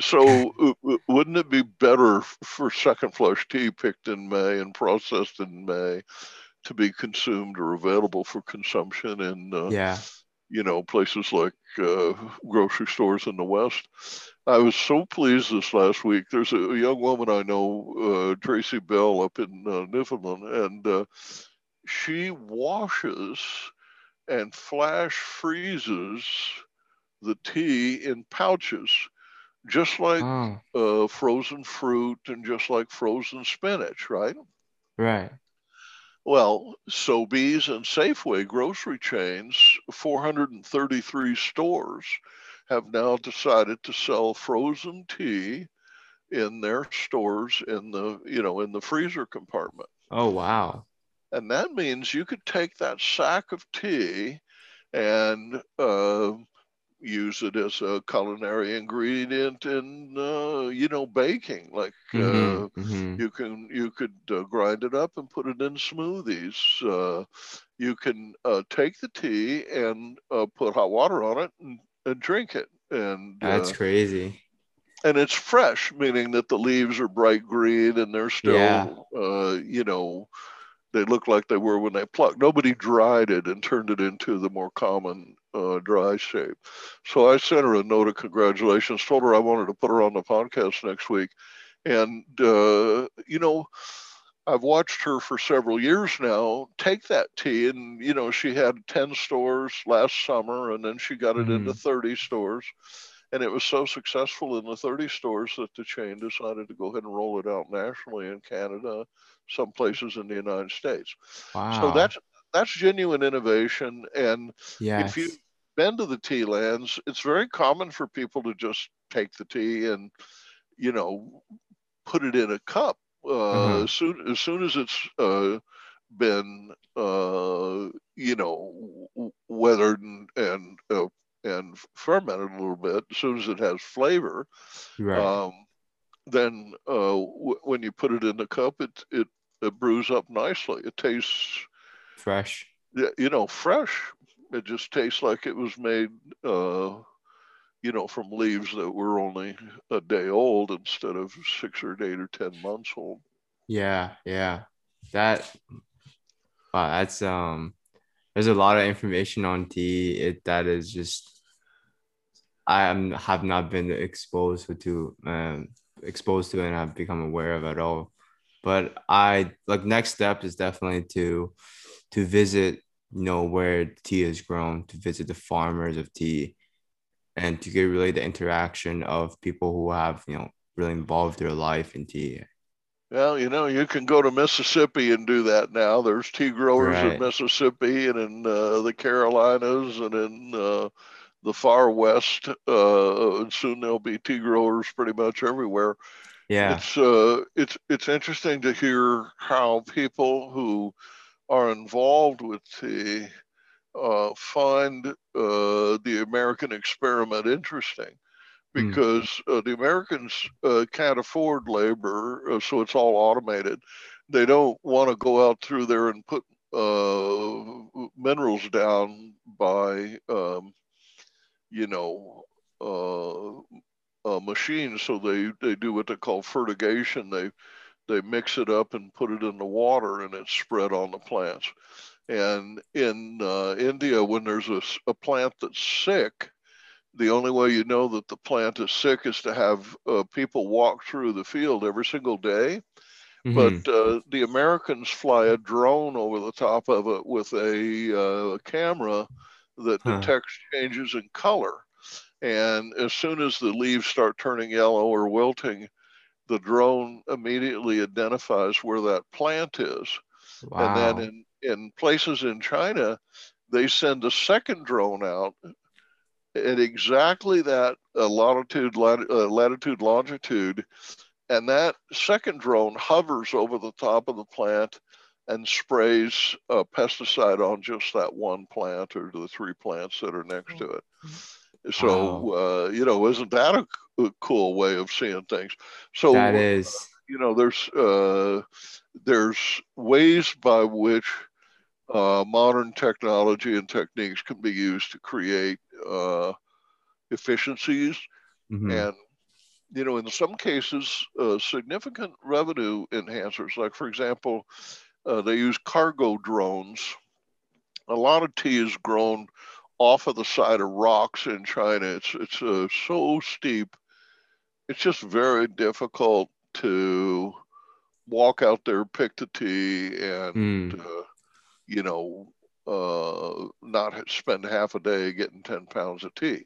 So wouldn't it be better for second flush tea picked in May and processed in May to be consumed or available for consumption in, places like grocery stores in the West? I was so pleased this last week. There's a young woman I know, Tracy Bell, up in Newfoundland, and she washes and flash freezes the tea in pouches, just like frozen fruit and just like frozen spinach, right? Right. Well, Sobeys and Safeway grocery chains, 433 stores, have now decided to sell frozen tea in their stores in the, in the freezer compartment. Oh, wow. And that means you could take that sack of tea and, use it as a culinary ingredient in, baking. Like you could grind it up and put it in smoothies. You can take the tea and put hot water on it and drink it. And that's crazy. And it's fresh, meaning that the leaves are bright green and they're still, they look like they were when they plucked. Nobody dried it and turned it into the more common dry shape. So I sent her a note of congratulations, told her I wanted to put her on the podcast next week. And, I've watched her for several years now take that tea and, she had 10 stores last summer and then she got it into 30 stores. And it was so successful in the 30 stores that the chain decided to go ahead and roll it out nationally in Canada, some places in the United States. Wow. So that's genuine innovation. And if you've been to the tea lands, it's very common for people to just take the tea and, put it in a cup. As soon as it's been, weathered and fermented a little bit, as soon as it has flavor, then when you put it in the cup, it brews up nicely. It tastes fresh. Fresh. It just tastes like it was made, from leaves that were only a day old instead of 6 or 8 or 10 months old. Yeah. That's there's a lot of information on tea that is just I have not been exposed to and I've become aware of at all. But next step is definitely to visit, where tea is grown, to visit the farmers of tea and to get really the interaction of people who have, really involve their life in tea. Well, you know, you can go to Mississippi and do that now. There's tea growers right. in Mississippi and in the Carolinas and in the far west. And soon there'll be tea growers pretty much everywhere. Yeah, it's interesting to hear how people who are involved with tea find the American experiment interesting, because the Americans can't afford labor, so it's all automated. They don't want to go out through there and put minerals down by, machines. So they do what they call fertigation. They mix it up and put it in the water, and it's spread on the plants. And in India, when there's a plant that's sick, the only way you know that the plant is sick is to have people walk through the field every single day. Mm-hmm. But the Americans fly a drone over the top of it with a camera that detects changes in color. And as soon as the leaves start turning yellow or wilting, the drone immediately identifies where that plant is. Wow. And then in places in China, they send a second drone out at exactly that latitude, longitude. And that second drone hovers over the top of the plant and sprays a pesticide on just that one plant or the three plants that are next to it. So, wow. Isn't that a cool way of seeing things? So that is, there's ways by which modern technology and techniques can be used to create efficiencies, and in some cases significant revenue enhancers. Like, for example, they use cargo drones. A lot of tea is grown off of the side of rocks in China. It's so steep. It's just very difficult to walk out there, pick the tea, and not spend half a day getting 10 pounds of tea.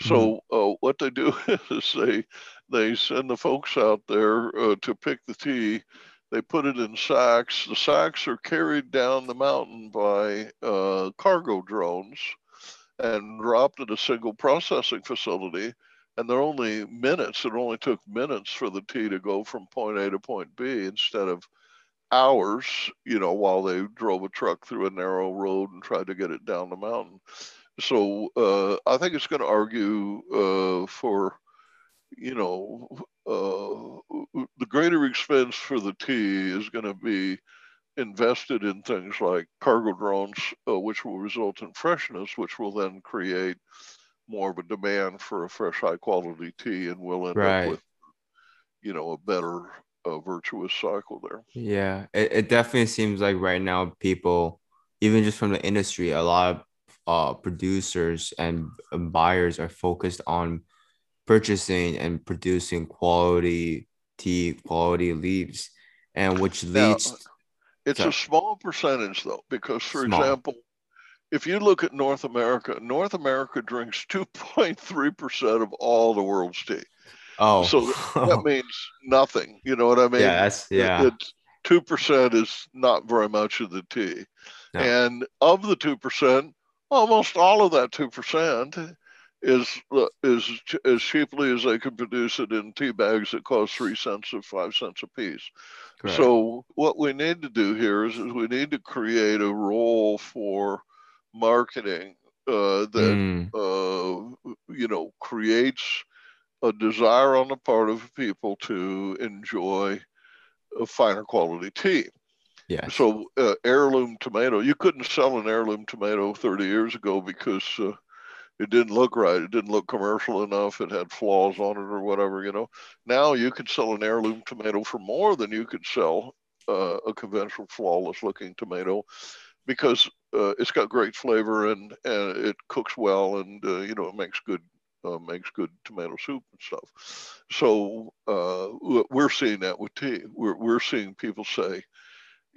So what they do is they send the folks out there to pick the tea. They put it in sacks. The sacks are carried down the mountain by cargo drones and dropped at a single processing facility. And they're only minutes. It only took minutes for the tea to go from point A to point B instead of hours, while they drove a truck through a narrow road and tried to get it down the mountain. So I think it's going to argue for, the greater expense for the tea is going to be invested in things like cargo drones, which will result in freshness, which will then create more of a demand for a fresh, high quality tea, and we'll end up with, a better virtuous cycle there. Yeah, it definitely seems like right now people, even just from the industry, a lot of producers and buyers are focused on purchasing and producing quality leaves, and which leads... It's a small percentage, though, because, for example, if you look at North America drinks 2.3% of all the world's tea. Oh. So that means nothing. You know what I mean? Yeah. 2% is not very much of the tea. No. And of the 2%, almost all of that 2% is as cheaply as they could produce it in tea bags that cost 3 cents or 5 cents a piece. Correct. So what we need to do here is we need to create a role for marketing that creates a desire on the part of people to enjoy a finer quality tea. Yeah. So heirloom tomato, you couldn't sell an heirloom tomato 30 years ago because it didn't look right. It didn't look commercial enough. It had flaws on it or whatever, Now you could sell an heirloom tomato for more than you could sell a conventional flawless looking tomato, because it's got great flavor and it cooks well and, it makes good tomato soup and stuff. So we're seeing that with tea. We're seeing people say,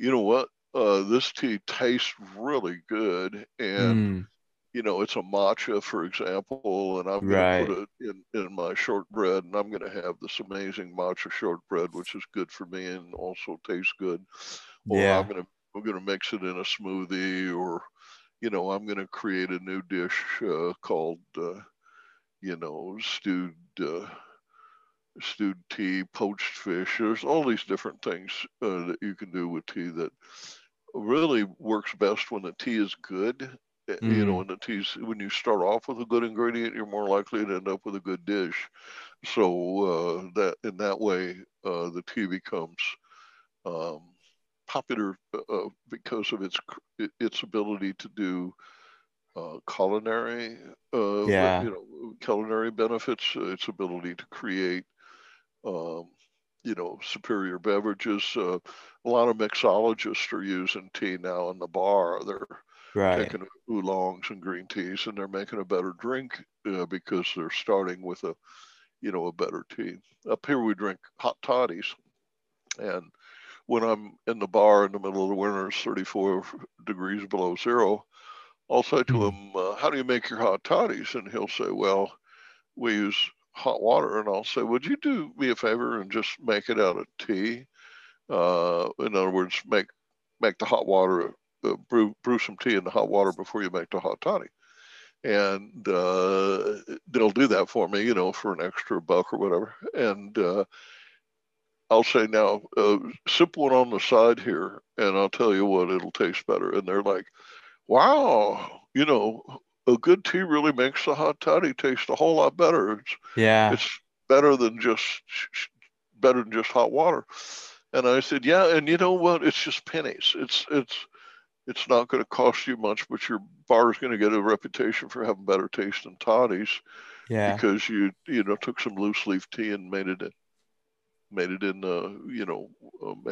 this tea tastes really good and you know, it's a matcha, for example, and I'm going to put it in my shortbread, and I'm going to have this amazing matcha shortbread, which is good for me and also tastes good. Or I'm going to mix it in a smoothie, or, you know, I'm going to create a new dish called, you know, stewed tea, poached fish. There's all these different things that you can do with tea that really works best when the tea is good. Mm. You know, when the tea's, when you start off with a good ingredient, you're more likely to end up with a good dish. So that in that way, the tea becomes popular because of its ability to do culinary benefits, its ability to create you know, superior beverages. A lot of mixologists are using tea now in the bar. They're taking oolongs and green teas, and they're making a better drink because they're starting with a, you know, a better tea. Up here we drink hot toddies, and when I'm in the bar in the middle of the winter, it's 34 degrees below zero, I'll say to him, how do you make your hot toddies? And he'll say, well, we use hot water. And I'll say, would you do me a favor and just make it out of tea? In other words, make the hot water, brew some tea in the hot water before you make the hot toddy. And they'll do that for me, you know, for an extra buck or whatever. And I'll say, now, sip one on the side here, and I'll tell you what, it'll taste better. And they're like, wow, you know, a good tea really makes the hot toddy taste a whole lot better. It's better than just hot water. And I said, yeah, and you know what? It's just pennies. It's not going to cost you much, but your bar is going to get a reputation for having better taste than toddies, because you know, took some loose leaf tea and made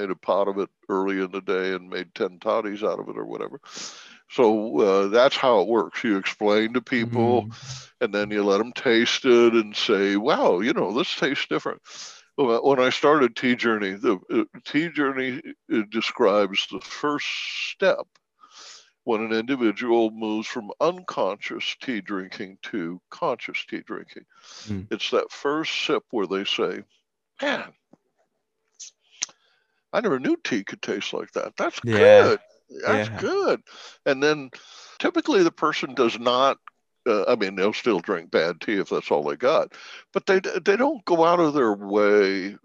a pot of it early in the day and made 10 toddies out of it or whatever. So that's how it works. You explain to people, and then you let them taste it and say, wow, you know, this tastes different. When I started Tea Journey, the Tea Journey describes the first step when an individual moves from unconscious tea drinking to conscious tea drinking. It's that first sip where they say, man, I never knew tea could taste like that. That's good. That's good. And then typically the person does not, I mean, they'll still drink bad tea if that's all they got, but they don't go out of their way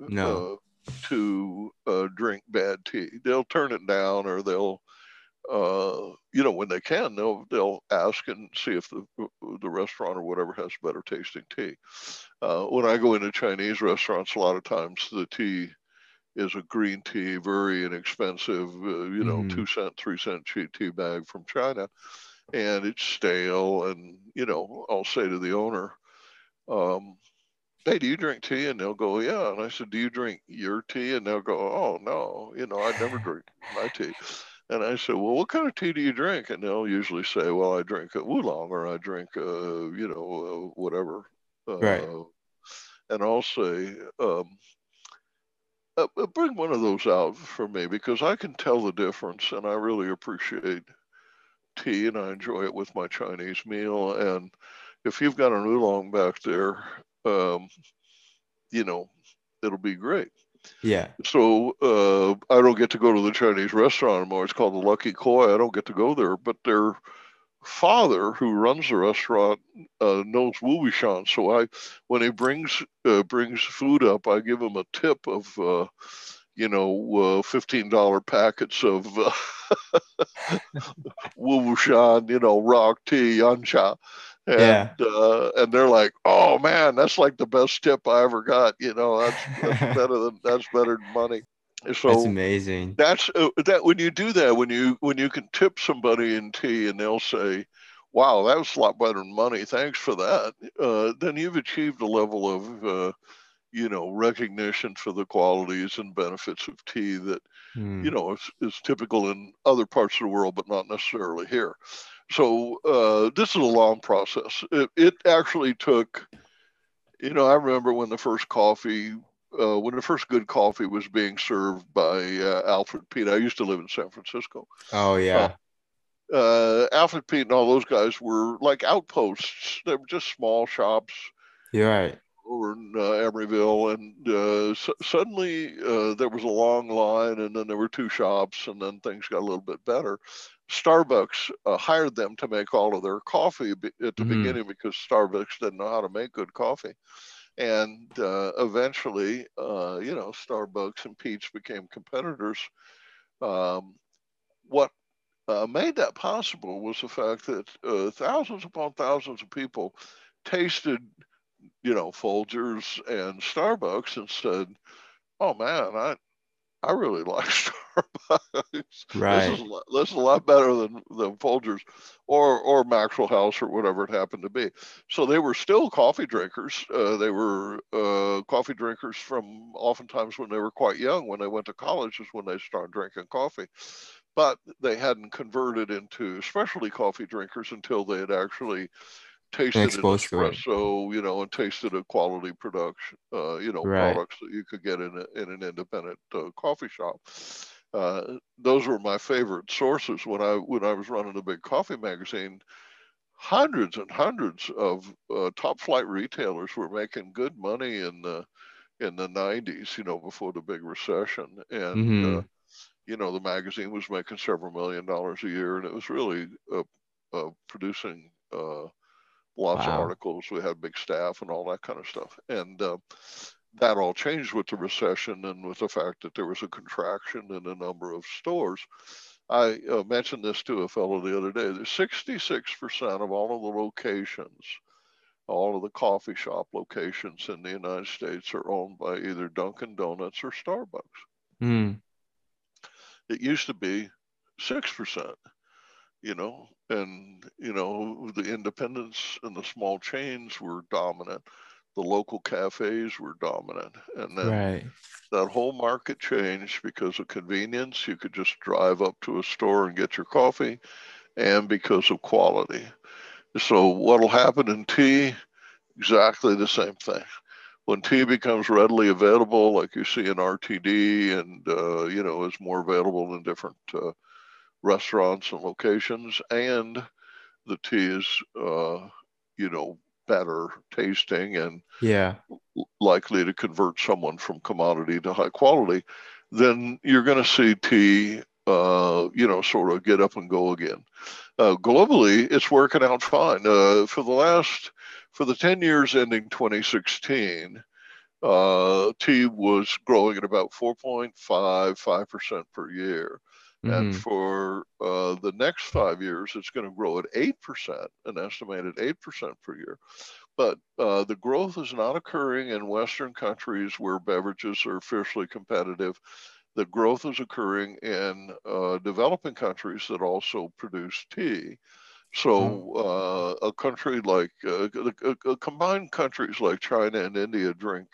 to drink bad tea. They'll turn it down, or they'll, you know, when they can, they'll ask and see if the restaurant or whatever has better tasting tea. When I go into Chinese restaurants, a lot of times the tea is a green tea, very inexpensive, you know, 2 cent, 3 cent cheap tea bag from China. And it's stale. And, you know, I'll say to the owner, hey, do you drink tea? And they'll go, yeah. And I said, do you drink your tea? And they'll go, oh, no, you know, I never drink my tea. And I said, well, what kind of tea do you drink? And they'll usually say, well, I drink a oolong, or I drink, you know, whatever. And I'll say, bring one of those out for me, because I can tell the difference, and I really appreciate tea, and I enjoy it with my Chinese meal. And if you've got an oolong back there, you know, it'll be great. So I don't get to go to the Chinese restaurant anymore. It's called the Lucky Koi. I don't get to go there, but their father, who runs the restaurant, knows Wuxi. So I, when he brings food up, I give him a tip of, you know, $15 packets of Wuxi, you know, rock tea, yancha. And they're like, oh man, that's like the best tip I ever got. You know, that's better than money. So that's amazing. That's that when you do that, when you can tip somebody in tea and they'll say, wow, that was a lot better than money. Thanks for that. Then you've achieved a level of, you know, recognition for the qualities and benefits of tea that, you know, is typical in other parts of the world, but not necessarily here. So this is a long process. It actually took, you know, I remember when the first coffee, when the first good coffee was being served by Alfred Peet. I used to live in San Francisco. Alfred Peet and all those guys were like outposts. They were just small shops. You're right. Over in Emeryville, and suddenly there was a long line, and then there were two shops, and then things got a little bit better. Starbucks hired them to make all of their coffee at the beginning, because Starbucks didn't know how to make good coffee. And eventually, you know, Starbucks and Peet's became competitors. What made that possible was the fact that thousands upon thousands of people tasted, you know, Folgers and Starbucks and said, "Oh man, I really like Starbucks. Right. This is a lot better than Folgers or Maxwell House or whatever it happened to be." So they were still coffee drinkers. They were coffee drinkers from oftentimes when they were quite young. When they went to college is when they started drinking coffee. But they hadn't converted into specialty coffee drinkers until they had actually tasted espresso, you know, and tasted a quality production, you know, products that you could get in an independent coffee shop. Those were my favorite sources when I was running a big coffee magazine. Hundreds and hundreds of top flight retailers were making good money in the 90s, you know, before the big recession, and you know, the magazine was making several $1 million a year, and it was really producing lots of articles. We had big staff and all that kind of stuff. And that all changed with the recession and with the fact that there was a contraction in a number of stores. I mentioned this to a fellow the other day. There's 66% of all of the locations, all of the coffee shop locations in the United States are owned by either Dunkin' Donuts or Starbucks. Mm. It used to be 6%. You know, and, you know, the independents and the small chains were dominant. The local cafes were dominant. And then that whole market changed because of convenience. You could just drive up to a store and get your coffee, and because of quality. So what'll happen in tea? Exactly the same thing. When tea becomes readily available, like you see in RTD, and, you know, is more available in different restaurants and locations, and the tea is, you know, better tasting and likely to convert someone from commodity to high quality, then you're going to see tea, you know, sort of get up and go again. Globally, it's working out fine. For the 10 years ending 2016, tea was growing at about 4.5% per year. And for the next 5 years, it's going to grow at 8%, an estimated 8% per year. But the growth is not occurring in Western countries where beverages are fiercely competitive. The growth is occurring in developing countries that also produce tea. So a country like, combined countries like China and India drink,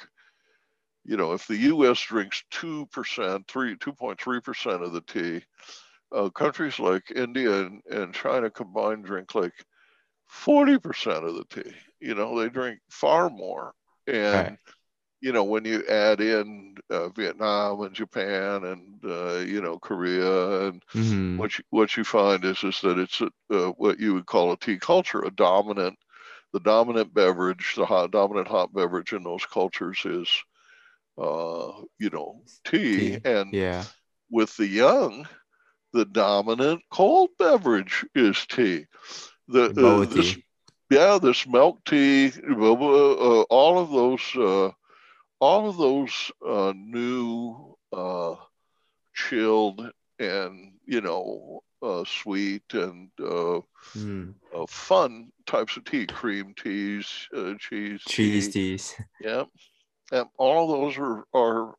you know, if the U.S. drinks 2.3% of the tea, countries like India and China combined drink like 40% of the tea. You know, they drink far more. And, you know, when you add in Vietnam and Japan and, you know, Korea, and what you find is that it's what you would call a tea culture, the dominant hot beverage in those cultures is, you know, tea. And with the young, the dominant cold beverage is tea. This milk tea, all of those new chilled and, you know, sweet and fun types of tea, cream teas, cheese teas. Yeah. And all those are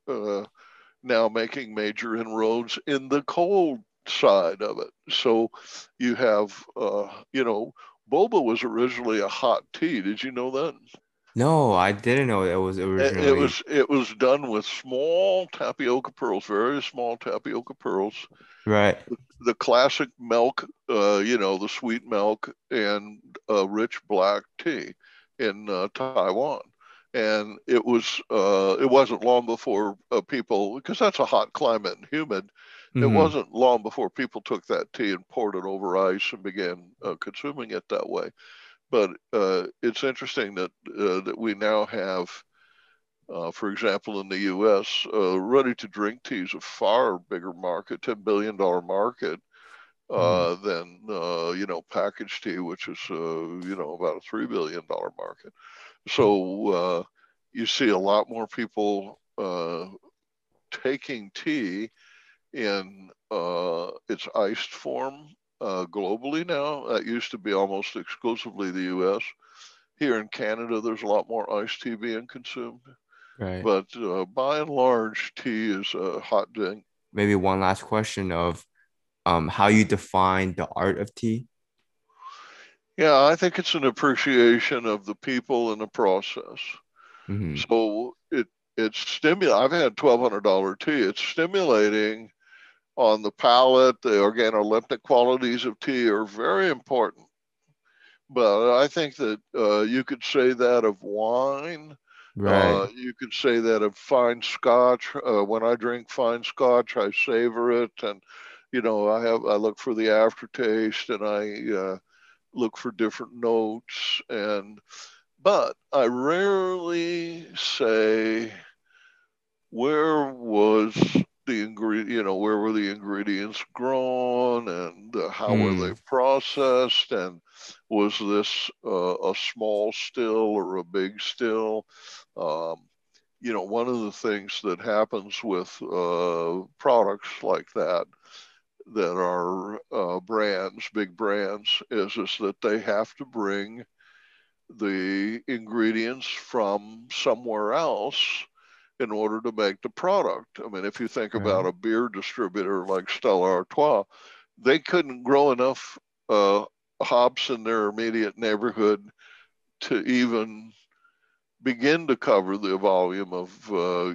now making major inroads in the cold side of it. So you have, you know, boba was originally a hot tea. Did you know that? No, I didn't know that was originally. It was done with small tapioca pearls, very small tapioca pearls. Right. The classic milk, you know, the sweet milk and rich black tea in Taiwan. And it wasn't long before people, because that's a hot climate and humid, It wasn't long before people took that tea and poured it over ice and began consuming it that way. But it's interesting that that we now have, for example, in the U.S., ready-to-drink tea is a far bigger market, $10 billion market, than, you know, packaged tea, which is, you know, about a $3 billion market. So you see a lot more people taking tea in its iced form globally now. That used to be almost exclusively the U.S. Here in Canada, there's a lot more iced tea being consumed. Right. But by and large, tea is a hot drink. Maybe one last question of how you define the art of tea? Yeah, I think it's an appreciation of the people and the process. So it's stimulating. I've had $1,200 tea. It's stimulating on the palate. The organoleptic qualities of tea are very important. But I think that you could say that of wine. Right. You could say that of fine scotch. When I drink fine scotch, I savor it, and you know, I look for the aftertaste, and I look for different notes. And but I rarely say, where was the ingredient, you know, where were the ingredients grown, and how were they processed, and was this a small still or a big still? You know, one of the things that happens with products like that, that are brands, big brands, is that they have to bring the ingredients from somewhere else in order to make the product. I mean, if you think about a beer distributor like Stella Artois, they couldn't grow enough hops in their immediate neighborhood to even begin to cover the volume of,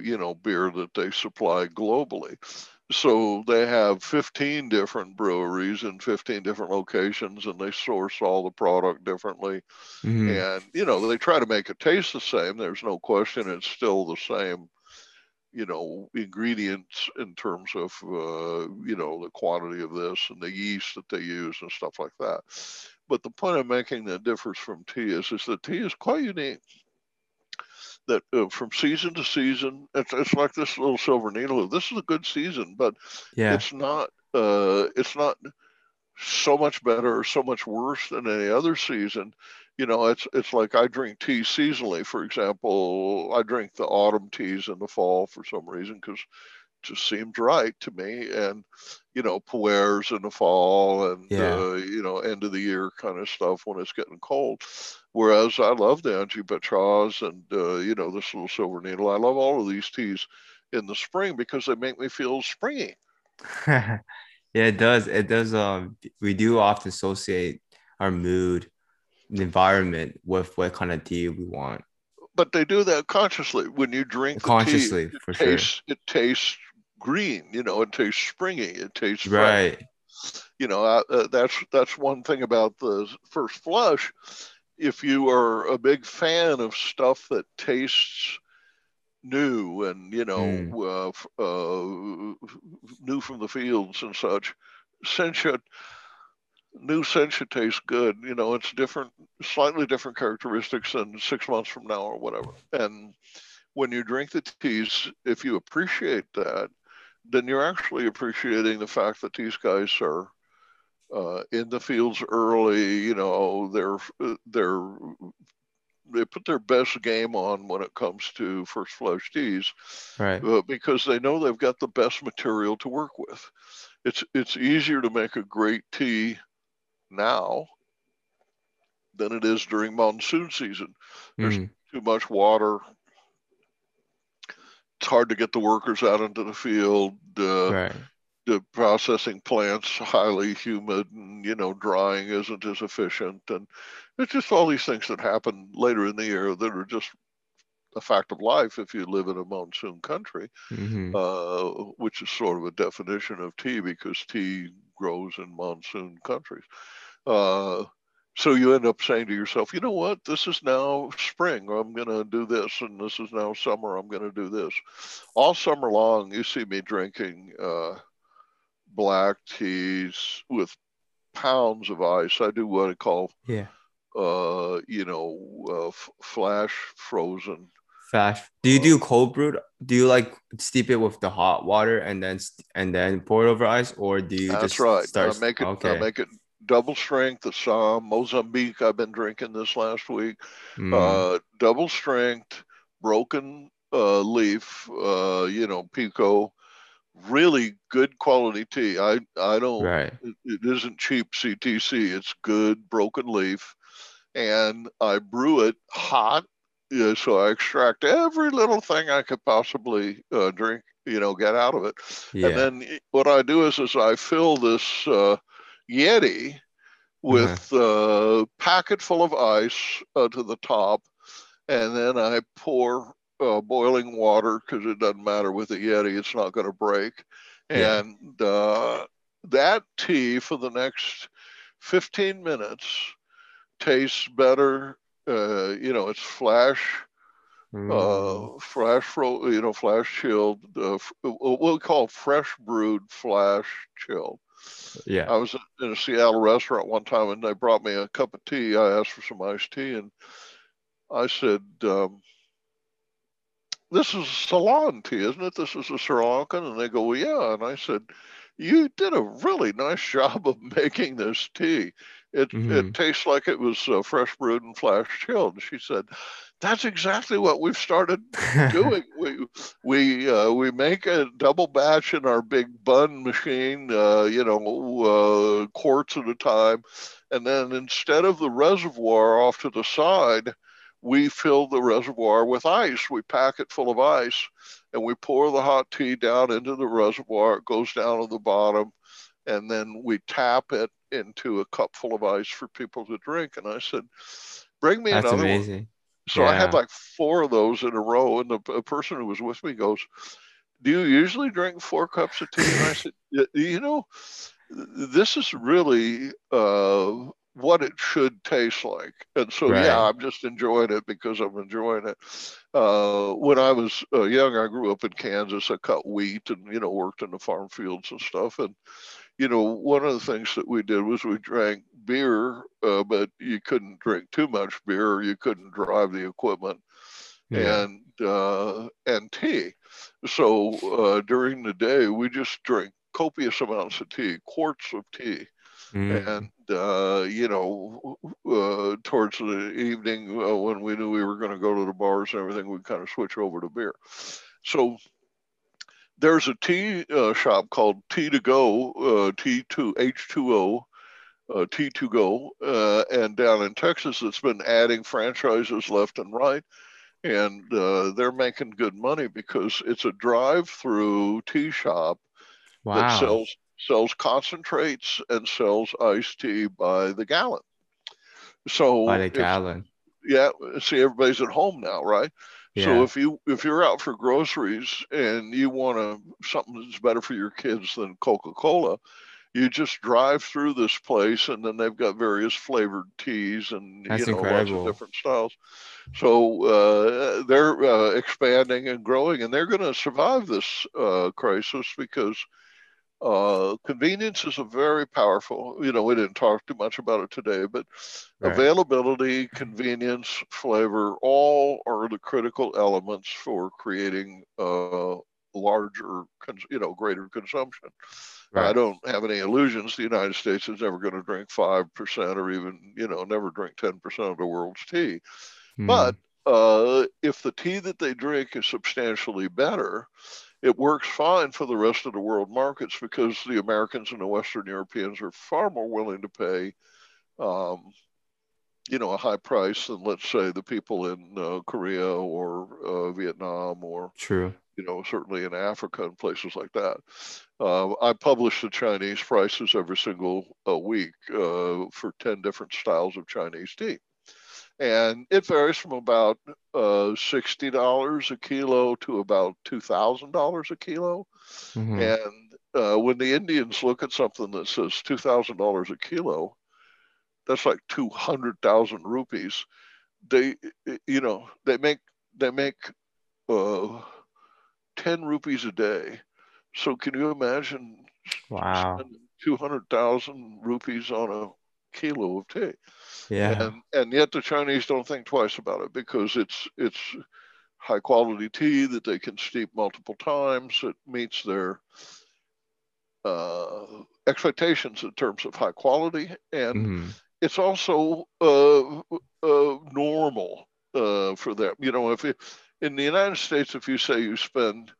you know, beer that they supply globally. So they have 15 different breweries in 15 different locations, and they source all the product differently. And, you know, they try to make it taste the same. There's no question it's still the same, you know, ingredients in terms of, you know, the quantity of this and the yeast that they use and stuff like that. But the point I'm making that differs from tea is that tea is quite unique. That from season to season, it's like this little silver needle. This is a good season, but it's not so much better or so much worse than any other season. You know, it's like I drink tea seasonally. For example, I drink the autumn teas in the fall for some reason because it just seemed right to me. And, you know, Pu'ers in the fall and, you know, end of the year kind of stuff when it's getting cold. Whereas I love the Anjipatra's and, you know, this little silver needle. I love all of these teas in the spring because they make me feel springy. Yeah, it does. It does. We do often associate our mood, the environment with what kind of tea we want. But they do that consciously. When you drink consciously, the tea, it tastes green, you know, it tastes springy, it tastes right. Fresh. You know, that's one thing about the first flush. If you are a big fan of stuff that tastes new and, you know, new from the fields and such, new sencha tastes good. You know, it's different, slightly different characteristics than 6 months from now or whatever. And when you drink the teas, if you appreciate that, then you're actually appreciating the fact that these guys are in the fields early. You know, they put their best game on when it comes to first flush teas, right? Because they know they've got the best material to work with. It's easier to make a great tea now than it is during monsoon season. There's too much water. It's hard to get the workers out into the field. Right. The processing plant's highly humid and, you know, drying isn't as efficient. And it's just all these things that happen later in the year that are just a fact of life if you live in a monsoon country, which is sort of a definition of tea because tea grows in monsoon countries. So you end up saying to yourself, you know what, this is now spring, I'm going to do this, and this is now summer, I'm going to do this. All summer long, you see me drinking black teas with pounds of ice. I do what I call, flash frozen. Do you do cold brew? Do you like steep it with the hot water and then pour it over ice, or do you I make it double strength Assam, Mozambique. I've been drinking this last week. Double strength, broken leaf, pico. Really good quality tea. It isn't cheap CTC. It's good broken leaf, and I brew it hot. Yeah, so I extract every little thing I could possibly drink, get out of it. Yeah. And then what I do is I fill this Yeti with a packet full of ice to the top, and then I pour boiling water, because it doesn't matter with the Yeti, it's not going to break. Yeah. And that tea for the next 15 minutes tastes better. It's flash chilled, what we call fresh brewed flash chilled. Yeah. I was in a Seattle restaurant one time and they brought me a cup of tea. I asked for some iced tea and I said, this is Ceylon tea, isn't it? This is a Sri Lankan. And they go, well, yeah. And I said, you did a really nice job of making this tea. It tastes like it was fresh brewed and flash chilled. And she said, that's exactly what we've started doing. We make a double batch in our big bun machine, quarts at a time. And then instead of the reservoir off to the side, we fill the reservoir with ice. We pack it full of ice and we pour the hot tea down into the reservoir. It goes down to the bottom and then we tap it into a cup full of ice for people to drink. And I said, bring me another one. So I had like four of those in a row. And the person who was with me goes, do you usually drink 4 cups of tea? And I said, this is really what it should taste like. And so, I'm just enjoying it because I'm enjoying it. When I was young, I grew up in Kansas. I cut wheat and, worked in the farm fields and stuff. And, one of the things that we did was we drank beer, but you couldn't drink too much beer. Or you couldn't drive the equipment and tea. So during the day, we just drink copious amounts of tea, quarts of tea. And, towards the evening when we knew we were going to go to the bars and everything, we'd kind of switch over to beer. So there's a tea shop called Tea To Go, Tea To Go, and down in Texas, it's been adding franchises left and right. And they're making good money because it's a drive-through tea shop that sells concentrates and sells iced tea by the gallon. So by the gallon. See, everybody's at home now, right? Yeah. So if you're out for groceries and you want something that's better for your kids than Coca-Cola, you just drive through this place and then they've got various flavored teas and lots of different styles. So they're expanding and growing, and they're going to survive this crisis because convenience is a very powerful, we didn't talk too much about it today, but availability, convenience, flavor, all are the critical elements for creating larger, greater consumption. Right. I don't have any illusions. The United States is never going to drink 5% or even, never drink 10% of the world's tea. But if the tea that they drink is substantially better, it works fine for the rest of the world markets because the Americans and the Western Europeans are far more willing to pay, a high price than, let's say, the people in Korea or Vietnam or, certainly in Africa and places like that. I publish the Chinese prices every single week for 10 different styles of Chinese tea. And it varies from about $60 a kilo to about $2,000 a kilo. And when the Indians look at something that says $2,000 a kilo, that's like 200,000 rupees. They make 10 rupees a day. So can you imagine Wow. 200,000 rupees on a kilo of tea. Yeah. And yet the Chinese don't think twice about it, because it's high quality tea that they can steep multiple times. It meets their expectations in terms of high quality, and it's also normal for them. You know, if it, in the United States, if you say you spend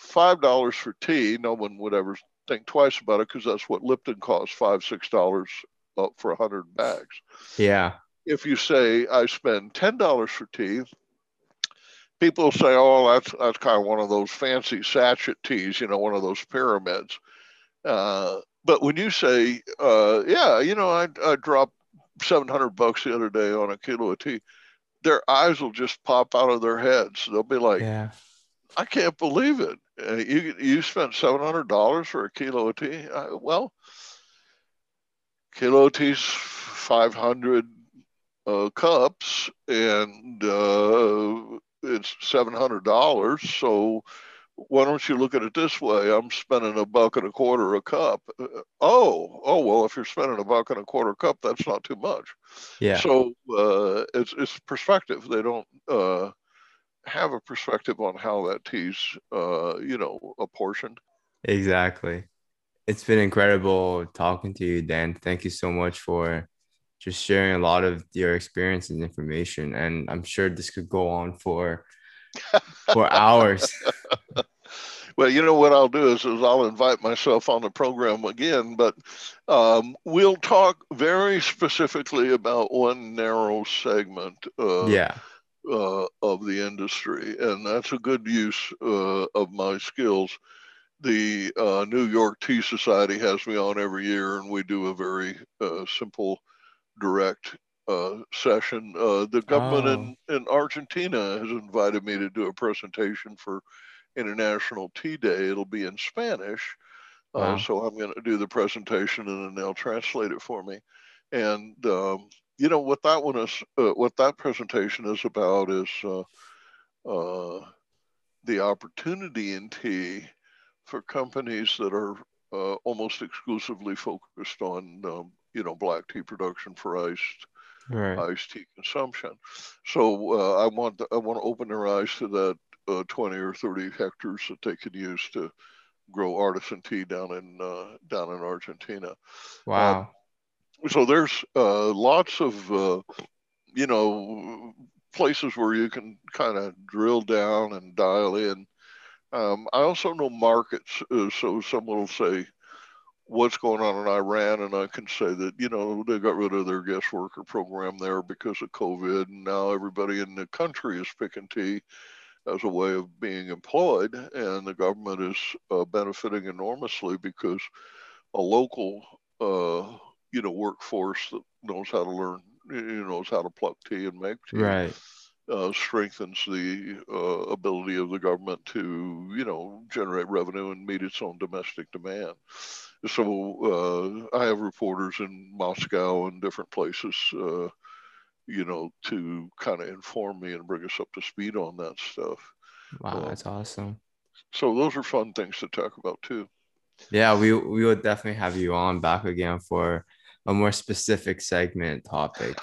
$5 for tea, no one would ever think twice about it, because that's what Lipton costs, $5-6 for 100 bags. Yeah. If you say I spend $10 for tea, people say, "Oh, that's kind of one of those fancy sachet teas, you know, one of those pyramids." But when you say, "Yeah, you know, I dropped $700 the other day on a kilo of tea," their eyes will just pop out of their heads. They'll be like, "Yeah, I can't believe it! You spent $700 for a kilo of tea." Well, kilo of tea's 500 cups, and it's $700. So why don't you look at it this way? I'm spending $1.25 a cup. Oh, well, if you're spending $1.25 a cup, that's not too much. Yeah. So it's perspective. They don't have a perspective on how that tea's, you know, apportioned. Exactly. It's been incredible talking to you, Dan. Thank you so much for just sharing a lot of your experience and information. And I'm sure this could go on for hours. Well, you know what I'll do is I'll invite myself on the program again, but we'll talk very specifically about one narrow segment of the industry. And that's a good use of my skills. The New York Tea Society has me on every year, and we do a very simple, direct session. The government in Argentina has invited me to do a presentation for International Tea Day. It'll be in Spanish. Wow. So I'm going to do the presentation, and then they'll translate it for me. And you know what that one is, what that presentation is about is the opportunity in tea for companies that are almost exclusively focused on you know, black tea production for iced tea consumption. So I want to open their eyes to that 20 or 30 hectares that they could use to grow artisan tea down in Argentina. Wow. So there's lots of you know, places where you can kind of drill down and dial in. I also know markets, so someone will say, "What's going on in Iran?" And I can say that, you know, they got rid of their guest worker program there because of COVID, and now everybody in the country is picking tea as a way of being employed, and the government is benefiting enormously because a local, you know, workforce that knows how to learn, knows how to pluck tea and make tea, strengthens the ability of the government to, you know, generate revenue and meet its own domestic demand. So I have reporters in Moscow and different places, you know, to kind of inform me and bring us up to speed on that stuff. Wow, that's awesome. So those are fun things to talk about too. Yeah, we will definitely have you on back again for a more specific segment topic.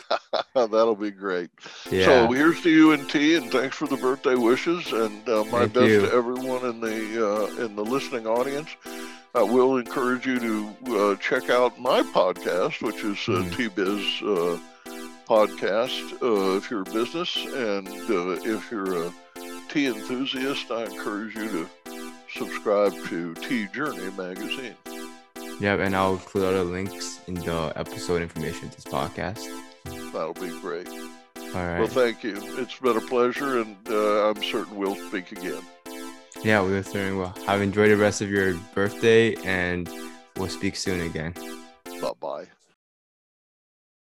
That'll be great. Yeah. So here's to you and tea, and thanks for the birthday wishes, and my Thank best you. To everyone in the listening audience. I will encourage you to check out my podcast, which is Tea Biz Podcast, if you're a business, and if you're a tea enthusiast, I encourage you to subscribe to Tea Journey magazine. Yeah, and I'll include other links in the episode information to this podcast. That'll be great. All right. Well, thank you. It's been a pleasure, and I'm certain we'll speak again. Yeah, we certainly will. Have enjoyed the rest of your birthday, and we'll speak soon again. Bye-bye.